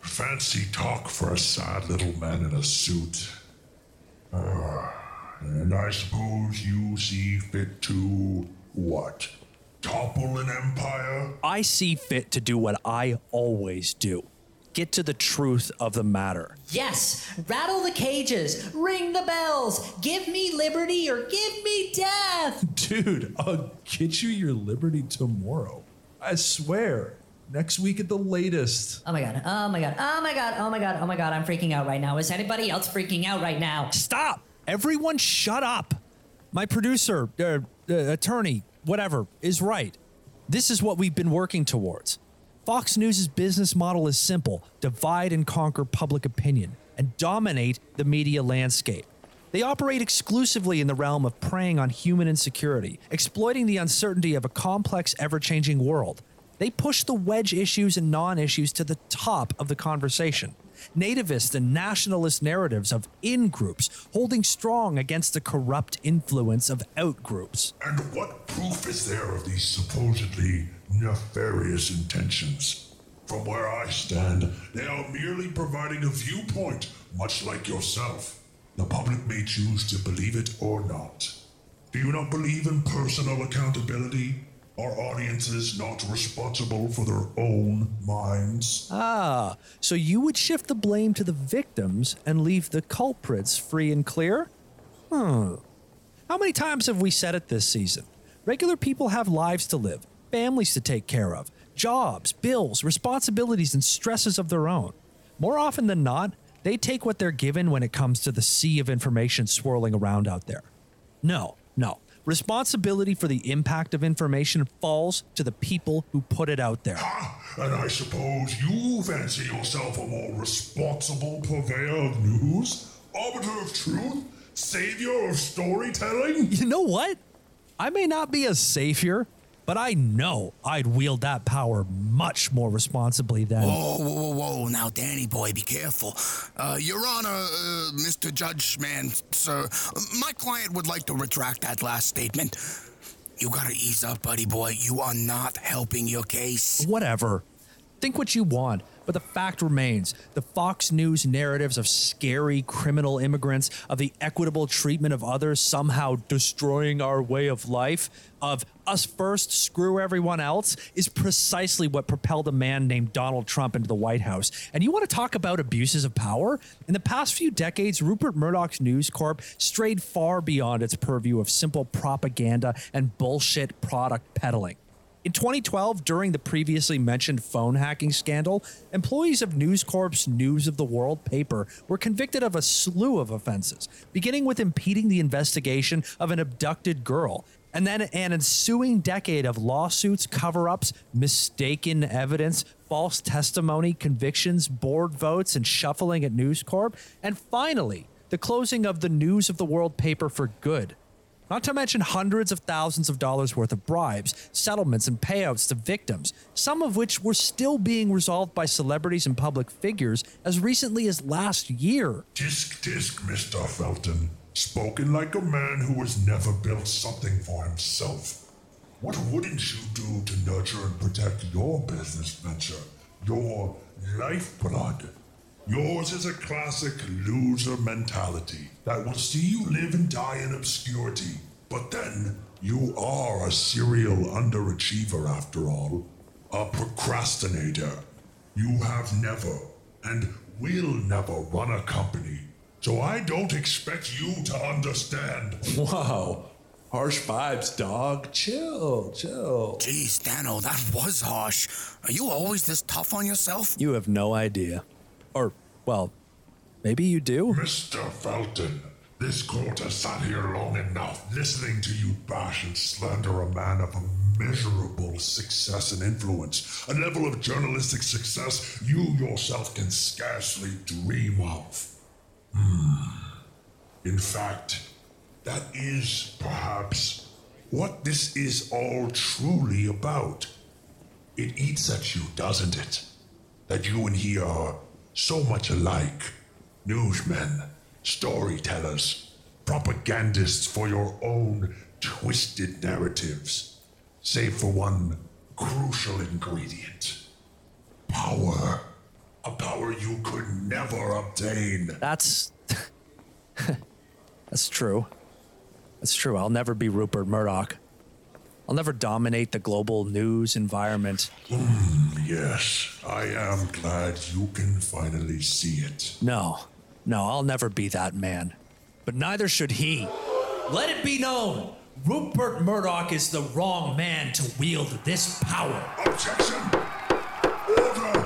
fancy talk for a sad little man in a suit. Uh, and I suppose you see fit to... what? Topple an empire? I see fit to do what I always do. Get to the truth of the matter. Yes! Rattle the cages! Ring the bells! Give me liberty or give me death! Dude, I'll get you your liberty tomorrow. I swear. Next week at the latest. Oh my god, oh my god, oh my god, oh my god, oh my god, I'm freaking out right now. Is anybody else freaking out right now? Stop! Everyone shut up! My producer, uh, uh, attorney, whatever, is right. This is what we've been working towards. Fox News' business model is simple: divide and conquer public opinion and dominate the media landscape. They operate exclusively in the realm of preying on human insecurity, exploiting the uncertainty of a complex, ever-changing world. They push the wedge issues and non-issues to the top of the conversation. Nativist and nationalist narratives of in-groups holding strong against the corrupt influence of out-groups. And what proof is there of these supposedly nefarious intentions? From where I stand, they are merely providing a viewpoint, much like yourself. The public may choose to believe it or not. Do you not believe in personal accountability? Are audiences not responsible for their own minds? Ah, so you would shift the blame to the victims and leave the culprits free and clear? Hmm. How many times have we said it this season? Regular people have lives to live, families to take care of, jobs, bills, responsibilities, and stresses of their own. More often than not, they take what they're given when it comes to the sea of information swirling around out there. No, no. Responsibility for the impact of information falls to the people who put it out there. Ha! And I suppose you fancy yourself a more responsible purveyor of news? Arbiter of truth? Savior of storytelling? You know what? I may not be a savior, but I know I'd wield that power much more responsibly than... Whoa, whoa, whoa, whoa. Now, Danny boy, be careful. Uh, Your Honor, uh, Mister Judgeman, sir, my client would like to retract that last statement. You gotta ease up, buddy boy. You are not helping your case. Whatever. Think what you want, but the fact remains. The Fox News narratives of scary criminal immigrants, of the equitable treatment of others somehow destroying our way of life, of us first, screw everyone else, is precisely what propelled a man named Donald Trump into the White House. And you want to talk about abuses of power? In the past few decades, Rupert Murdoch's News Corp strayed far beyond its purview of simple propaganda and bullshit product peddling. In twenty twelve, during the previously mentioned phone hacking scandal, employees of News Corp's News of the World paper were convicted of a slew of offenses, beginning with impeding the investigation of an abducted girl, and then an ensuing decade of lawsuits, cover-ups, mistaken evidence, false testimony, convictions, board votes, and shuffling at News Corp, and finally, the closing of the News of the World paper for good. Not to mention hundreds of thousands of dollars worth of bribes, settlements, and payouts to victims, some of which were still being resolved by celebrities and public figures as recently as last year. Disc, disc, Mister Felton. Spoken like a man who has never built something for himself. What wouldn't you do to nurture and protect your business venture, your lifeblood? Yours is a classic loser mentality that will see you live and die in obscurity. But then, you are a serial underachiever after all. A procrastinator. You have never, and will never, run a company. So I don't expect you to understand. Wow. Harsh vibes, dog. Chill, chill. Jeez, Dano, that was harsh. Are you always this tough on yourself? You have no idea. Or, well, maybe you do? Mister Felton, this court has sat here long enough listening to you bash and slander a man of immeasurable success and influence, a level of journalistic success you yourself can scarcely dream of. Hmm. In fact, that is, perhaps, what this is all truly about. It eats at you, doesn't it? That you and he are so much alike. Newsmen, storytellers, propagandists for your own twisted narratives. Save for one crucial ingredient. Power. A power you could never obtain. That's... That's true. That's true. I'll never be Rupert Murdoch. I'll never dominate the global news environment. Mm, yes, I am glad you can finally see it. No, no, I'll never be that man. But neither should he. Let it be known, Rupert Murdoch is the wrong man to wield this power. Objection! Order!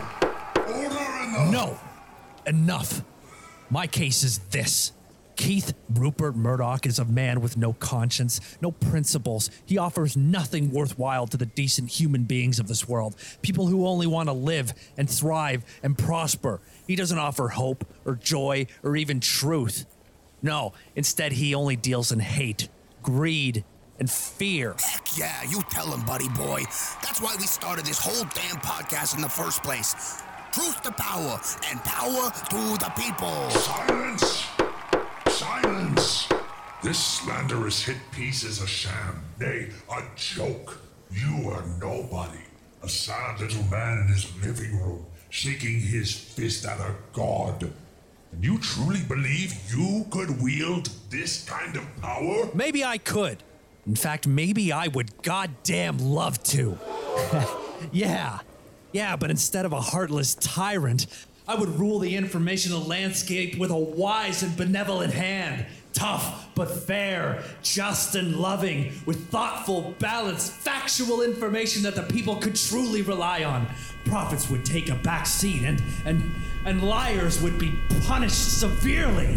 Order enough! No, enough. My case is this. Keith Rupert Murdoch is a man with no conscience, no principles. He offers nothing worthwhile to the decent human beings of this world, people who only want to live and thrive and prosper. He doesn't offer hope or joy or even truth. No, instead he only deals in hate, greed, and fear. Heck yeah, you tell him, buddy boy. That's why we started this whole damn podcast in the first place. Truth to power, and power to the people. Silence! Silence! This slanderous hit piece is a sham, nay, a joke. You are nobody, a sad little man in his living room, shaking his fist at a god. And you truly believe you could wield this kind of power? Maybe I could. In fact, maybe I would goddamn love to. Yeah. Yeah, but instead of a heartless tyrant, I would rule the informational landscape with a wise and benevolent hand. Tough but fair, just and loving, with thoughtful, balanced, factual information that the people could truly rely on. Prophets would take a back seat and, and, and liars would be punished severely.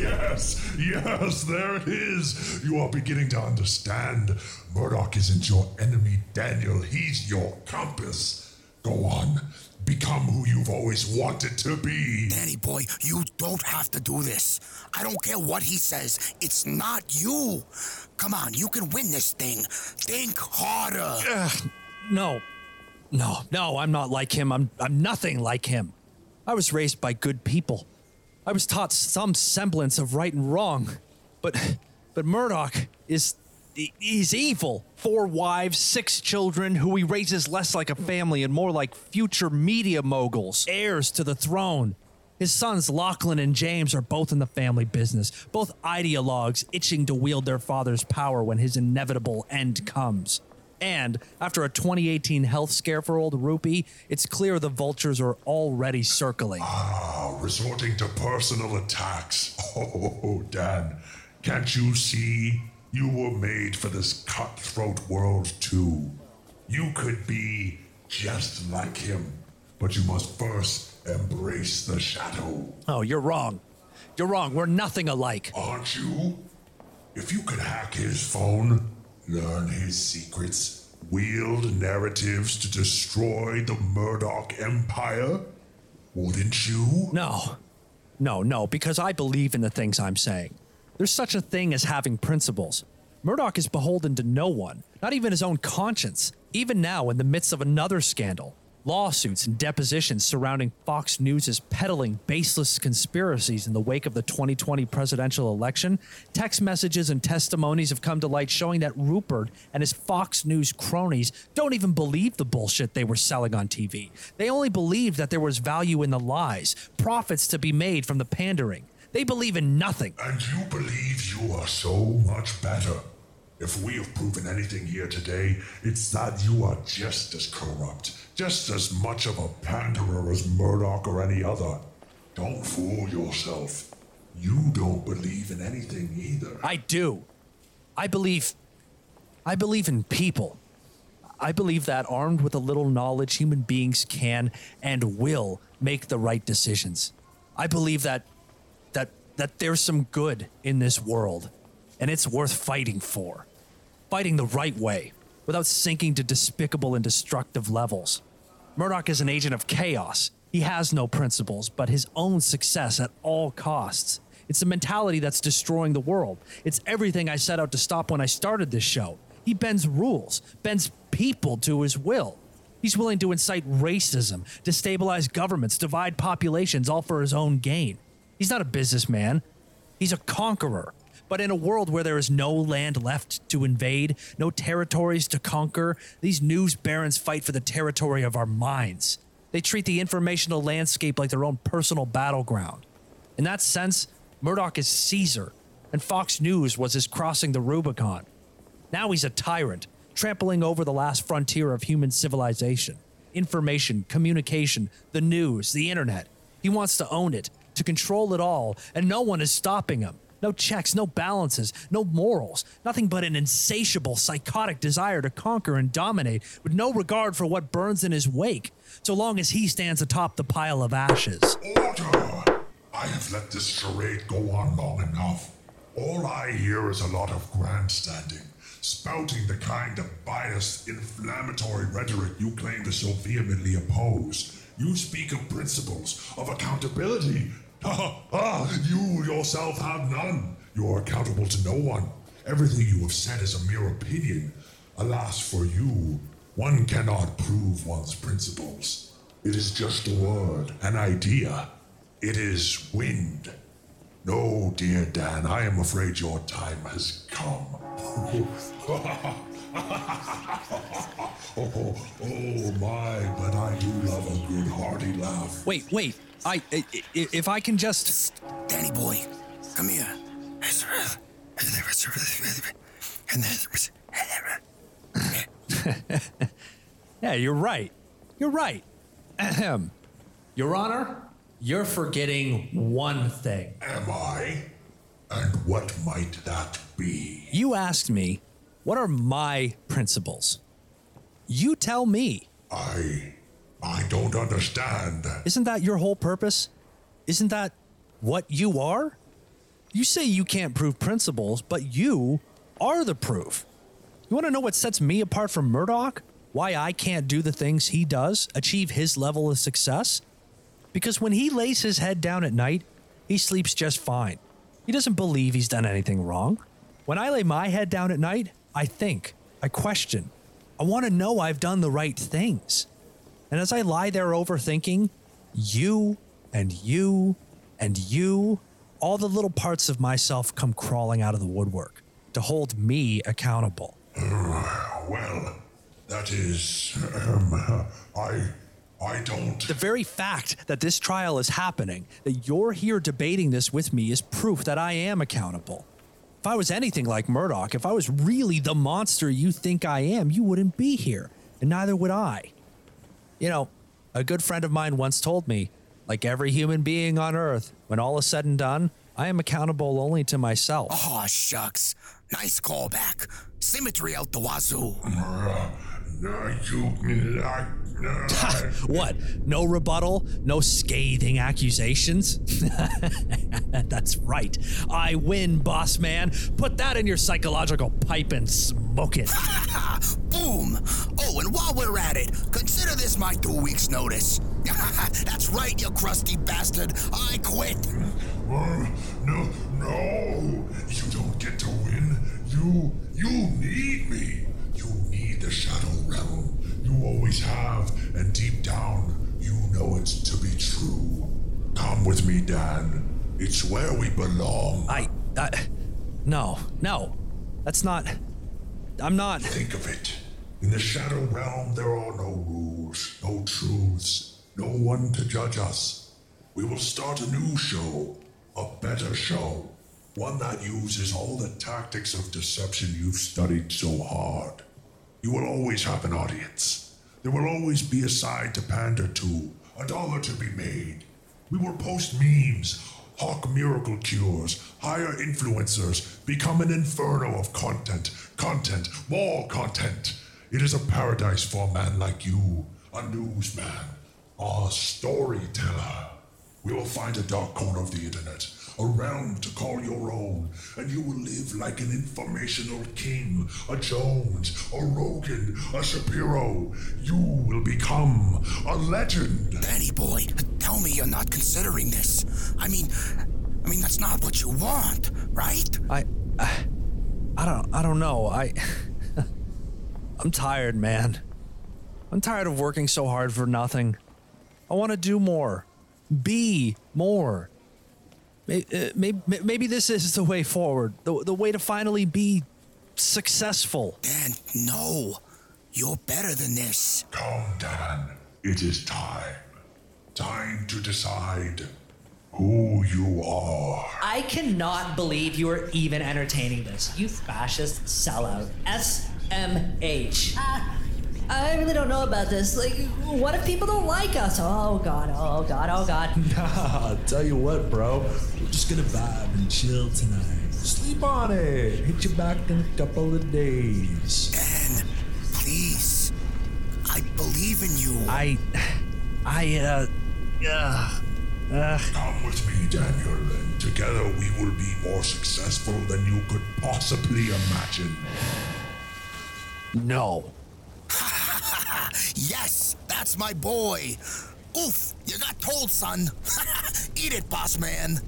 Yes, yes, there it is. You are beginning to understand. Murdoch isn't your enemy, Daniel. He's your compass. Go on. Become who you've always wanted to be. Danny boy, you don't have to do this. I don't care what he says. It's not you. Come on, you can win this thing. Think harder. Uh, no. No, no, I'm not like him. I'm I'm nothing like him. I was raised by good people. I was taught some semblance of right and wrong. But but Murdoch is he's evil. Four wives, six children, who he raises less like a family and more like future media moguls, heirs to the throne. His sons Lachlan and James are both in the family business, both ideologues itching to wield their father's power when his inevitable end comes. And after a twenty eighteen health scare for old Rupee, it's clear the vultures are already circling. Ah, resorting to personal attacks. Oh, Dan, can't you see? You were made for this cutthroat world, too. You could be just like him, but you must first embrace the shadow. Oh, you're wrong. You're wrong. We're nothing alike. Aren't you? If you could hack his phone, learn his secrets, wield narratives to destroy the Murdoch Empire, wouldn't you? No. No, no, because I believe in the things I'm saying. There's such a thing as having principles. Murdoch is beholden to no one, not even his own conscience, even now in the midst of another scandal. Lawsuits and depositions surrounding Fox News' peddling baseless conspiracies in the wake of the twenty twenty presidential election. Text messages and testimonies have come to light showing that Rupert and his Fox News cronies don't even believe the bullshit they were selling on T V. They only believed that there was value in the lies, profits to be made from the pandering. They believe in nothing. And you believe you are so much better. If we have proven anything here today, it's that you are just as corrupt, just as much of a panderer as Murdoch or any other. Don't fool yourself. You don't believe in anything either. I do. I believe... I believe in people. I believe that armed with a little knowledge, human beings can and will make the right decisions. I believe that... That that there's some good in this world, and it's worth fighting for. Fighting the right way, without sinking to despicable and destructive levels. Murdoch is an agent of chaos. He has no principles, but his own success at all costs. It's the mentality that's destroying the world. It's everything I set out to stop when I started this show. He bends rules, bends people to his will. He's willing to incite racism, destabilize governments, divide populations, all for his own gain. He's not a businessman. He's a conqueror. But in a world where there is no land left to invade, no territories to conquer, these news barons fight for the territory of our minds. They treat the informational landscape like their own personal battleground. In that sense, Murdoch is Caesar, and Fox News was his crossing the Rubicon. Now he's a tyrant, trampling over the last frontier of human civilization. Information, communication, the news, the internet. He wants to own it, to control it all, and no one is stopping him. No checks, no balances, no morals, nothing but an insatiable, psychotic desire to conquer and dominate with no regard for what burns in his wake, so long as he stands atop the pile of ashes. Order! I have let this charade go on long enough. All I hear is a lot of grandstanding, spouting the kind of biased, inflammatory rhetoric you claim to so vehemently oppose. You speak of principles, of accountability. Ha ha! You yourself have none. You are accountable to no one. Everything you have said is a mere opinion. Alas for you, one cannot prove one's principles. It is just a word, an idea. It is wind. No, dear Dan, I am afraid your time has come. oh, oh my, but I do love a good hearty laugh. Wait, wait. I, I, if I can just... Danny boy, come here. Yeah, you're right. You're right. Ahem. Your Honor, you're forgetting one thing. Am I? And what might that be? You asked me, what are my principles? You tell me. I... I don't understand. Isn't that your whole purpose? Isn't that what you are? You say you can't prove principles, but you are the proof. You want to know what sets me apart from Murdoch? Why I can't do the things he does, achieve his level of success? Because when he lays his head down at night, he sleeps just fine. He doesn't believe he's done anything wrong. When I lay my head down at night, I think, I question. I want to know I've done the right things. And as I lie there overthinking, you and you and you, all the little parts of myself come crawling out of the woodwork to hold me accountable. Uh, well, that is, um, I, I don't. The very fact that this trial is happening, that you're here debating this with me is proof that I am accountable. If I was anything like Murdoch, if I was really the monster you think I am, you wouldn't be here, and neither would I. You know, a good friend of mine once told me, like every human being on Earth, when all is said and done, I am accountable only to myself. Oh, shucks. Nice callback. Symmetry out the wazoo. What? No rebuttal? No scathing accusations? That's right. I win, boss man. Put that in your psychological pipe and smoke it. Boom. Oh, and while we're at it, consider this my two weeks' notice. That's right, you crusty bastard. I quit. No, no. You don't get to win. You, you need me. You need the Shadow Realm. You always have, and deep down, you know it to be true. Come with me, Dan. It's where we belong. I, I, no, no, that's not, I'm not. Think of it. In the Shadow Realm, there are no rules, no truths, no one to judge us. We will start a new show, a better show, one that uses all the tactics of deception you've studied so hard. You will always have an audience. There will always be a side to pander to, a dollar to be made. We will post memes, hawk miracle cures, hire influencers, become an inferno of content, content, more content. It is a paradise for a man like you, a newsman, a storyteller. We will find a dark corner of the internet, a realm to call your own, and you will live like an informational king, a Jones, a Rogan, a Shapiro. You will become a legend. Danny boy, tell me you're not considering this. I mean, I mean, that's not what you want, right? I, I, I don't, I don't know. I, I'm tired, man. I'm tired of working so hard for nothing. I want to do more, be more. Maybe, maybe, maybe this is the way forward, the, the way to finally be successful. Dan, no, you're better than this. Come, Dan, it is time. Time to decide who you are. I cannot believe you are even entertaining this, you fascist sellout. S M H. Ah. I really don't know about this. Like, what if people don't like us? Oh, God, oh, God, oh, God. Nah, tell you what, bro. We're just gonna vibe and chill tonight. Sleep on it. Hit you back in a couple of days. Dan, please. I believe in you. I... I, uh... Uh... uh. Come with me, Daniel, and together we will be more successful than you could possibly imagine. No. Yes, that's my boy. Oof, you got told, son. Eat it, boss man.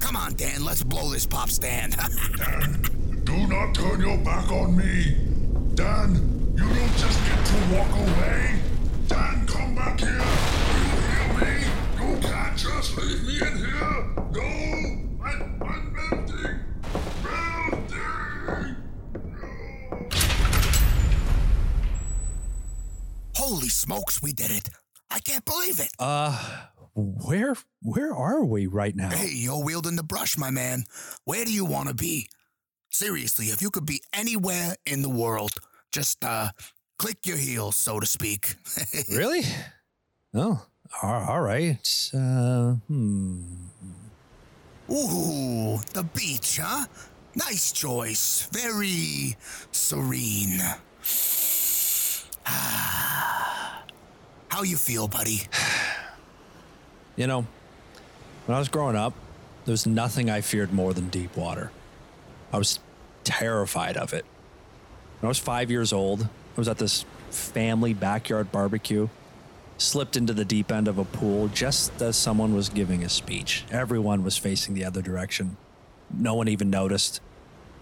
Come on, Dan, let's blow this pop stand. Dan, do not turn your back on me. Dan, you don't just get to walk away. Dan, come back here. You hear me? You can't just leave me in here. No, I'm, I'm melting. Melting. Holy smokes, we did it. I can't believe it. Uh, where where are we right now? Hey, you're wielding the brush, my man. Where do you want to be? Seriously, if you could be anywhere in the world, just uh, click your heels, so to speak. Really? Oh, all right. Uh, hmm. Ooh, the beach, huh? Nice choice. Very serene. How you feel, buddy? You know, when I was growing up, there was nothing I feared more than deep water. I was terrified of it. When I was five years old, I was at this family backyard barbecue, slipped into the deep end of a pool just as someone was giving a speech. Everyone was facing the other direction. No one even noticed.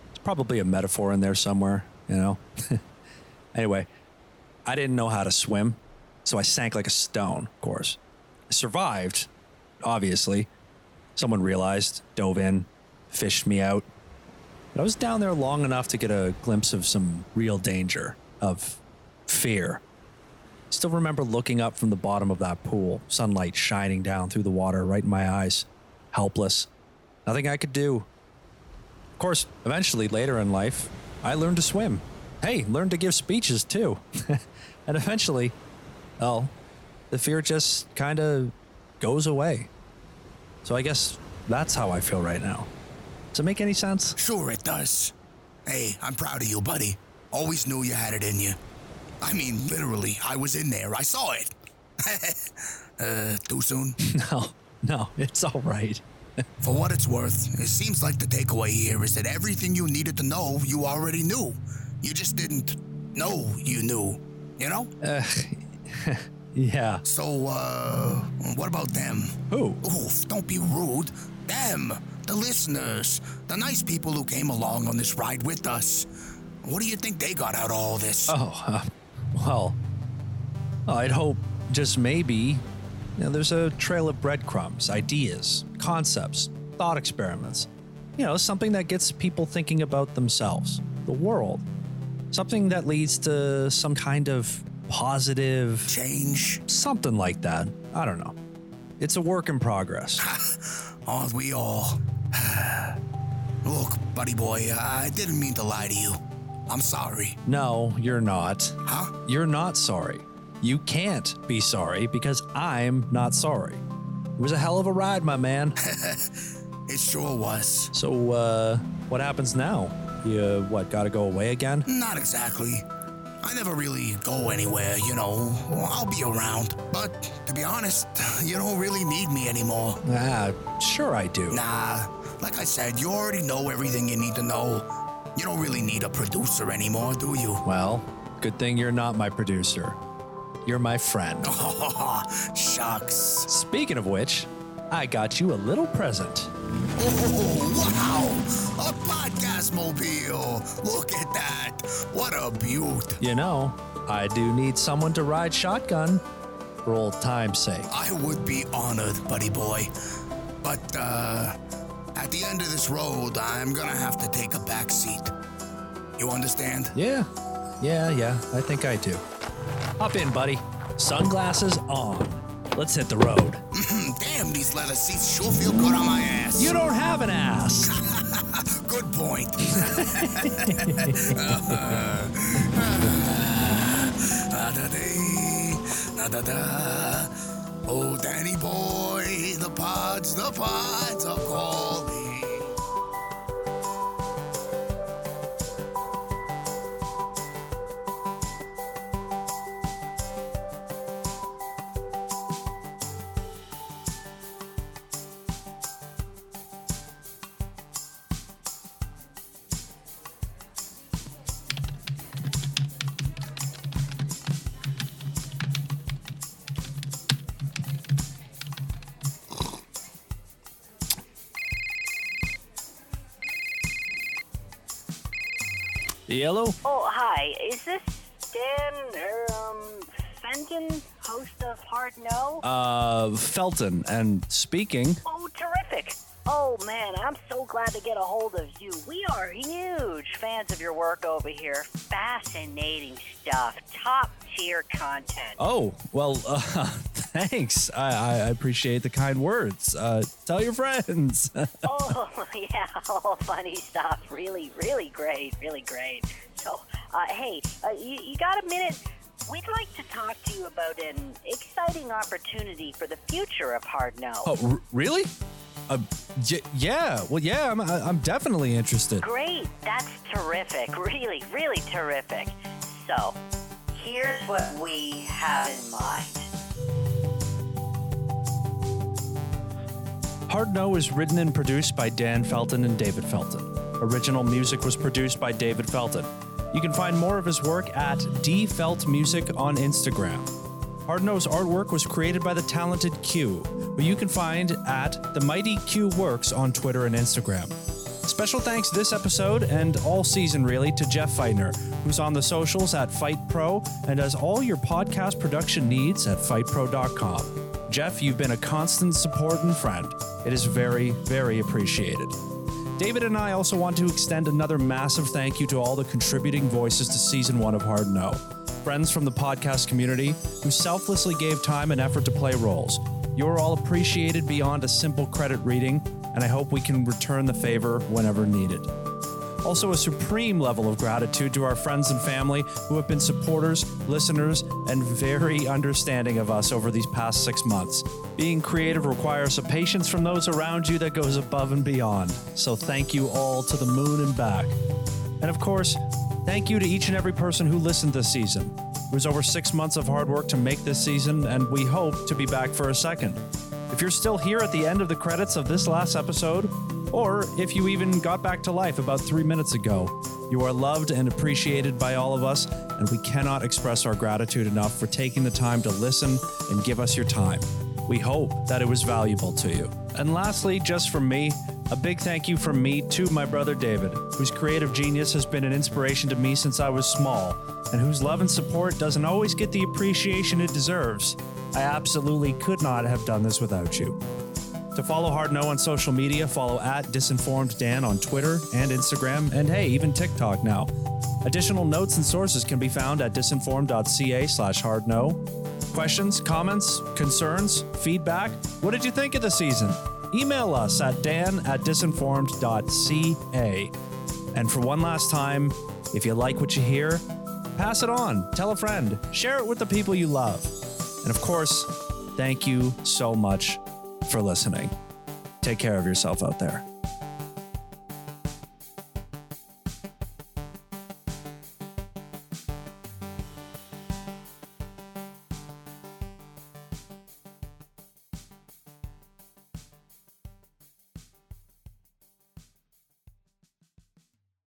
There's probably a metaphor in there somewhere, you know? Anyway, I didn't know how to swim, so I sank like a stone, of course. I survived, obviously. Someone realized, dove in, fished me out. But I was down there long enough to get a glimpse of some real danger, of fear. I still remember looking up from the bottom of that pool, sunlight shining down through the water right in my eyes, helpless. Nothing I could do. Of course, eventually, later in life, I learned to swim. Hey, learned to give speeches, too. And eventually, well, the fear just kind of goes away. So I guess that's how I feel right now. Does it make any sense? Sure it does. Hey, I'm proud of you, buddy. Always knew you had it in you. I mean, literally, I was in there. I saw it. uh, too soon? No, no, it's all right. For what it's worth, it seems like the takeaway here is that everything you needed to know, you already knew. You just didn't know you knew, you know? Uh, yeah. So, uh, what about them? Who? Oof, don't be rude. Them, the listeners, the nice people who came along on this ride with us. What do you think they got out of all this? Oh, uh, well, I'd hope just maybe, you know, there's a trail of breadcrumbs, ideas, concepts, thought experiments. You know, something that gets people thinking about themselves, the world. Something that leads to some kind of positive change. Something like that. I don't know. It's a work in progress. Aren't we all? Look, buddy boy, I didn't mean to lie to you. I'm sorry. No, you're not. Huh? You're not sorry. You can't be sorry because I'm not sorry. It was a hell of a ride, my man. It sure was. So, uh, what happens now? You, what, gotta go away again? Not exactly. I never really go anywhere, you know. I'll be around. But, to be honest, you don't really need me anymore. Ah, sure I do. Nah, like I said, you already know everything you need to know. You don't really need a producer anymore, do you? Well, good thing you're not my producer. You're my friend. Shucks. Speaking of which, I got you a little present. Oh, wow! A podcast mobile! Look at that! What a beaut! You know, I do need someone to ride shotgun. For old time's sake. I would be honored, buddy boy. But, uh, at the end of this road, I'm gonna have to take a back seat. You understand? Yeah. Yeah, yeah, I think I do. Hop in, buddy. Sunglasses on. Let's hit the road. Damn, these leather seats sure feel good on my ass. You don't have an ass. Good point. uh, uh, da, da, da. Oh, Danny boy, the pods, the pods are calling. Hello? Oh, hi. Is this Dan um, Felton, host of Hard Know? Uh, Felton, and speaking. Oh, terrific. Oh, man, I'm so glad to get a hold of you. We are huge fans of your work over here. Fascinating stuff. Top-tier content. Oh, well, uh, thanks. I, I appreciate the kind words. Uh, tell your friends. Oh, yeah. Oh, funny stuff. Really, really great. Really great. So, uh, hey, uh, you, you got a minute? We'd like to talk to you about an exciting opportunity for the future of Hard Know. Oh, r- really? Uh, yeah, well, yeah, I'm, I'm definitely interested. Great, that's terrific, really, really terrific. So, here's what we have in mind. Hard Know is written and produced by Dan Felton and David Felton. Original music was produced by David Felton. You can find more of his work at dfeltmusic on Instagram. Hard Know's artwork was created by the talented Q, who you can find at The Mighty Q Works on Twitter and Instagram. Special thanks this episode and all season really to Jeff Feightner, who's on the socials at Fight Pro and does all your podcast production needs at fight pro dot com. Jeff, you've been a constant support and friend. It is very, very appreciated. David and I also want to extend another massive thank you to all the contributing voices to season one of Hard Know. Friends from the podcast community who selflessly gave time and effort to play roles. You're all appreciated beyond a simple credit reading, and I hope we can return the favor whenever needed. Also, a supreme level of gratitude to our friends and family who have been supporters, listeners, and very understanding of us over these past six months. Being creative requires a patience from those around you that goes above and beyond. So thank you all to the moon and back. And of course, thank you to each and every person who listened this season. It was over six months of hard work to make this season, and we hope to be back for a second. If you're still here at the end of the credits of this last episode, or if you even got back to life about three minutes ago, you are loved and appreciated by all of us, and we cannot express our gratitude enough for taking the time to listen and give us your time. We hope that it was valuable to you. And lastly, just from me, a big thank you from me to my brother David, whose creative genius has been an inspiration to me since I was small, and whose love and support doesn't always get the appreciation it deserves. I absolutely could not have done this without you. To follow Hard Know on social media, follow at DisinformedDan on Twitter and Instagram, and hey, even TikTok now. Additional notes and sources can be found at disinformed.ca slash hard know. Questions, comments, concerns, feedback? What did you think of the season? Email us at dan at disinformed.ca. And for one last time, if you like what you hear, pass it on, tell a friend, share it with the people you love. And of course, thank you so much for listening. Take care of yourself out there.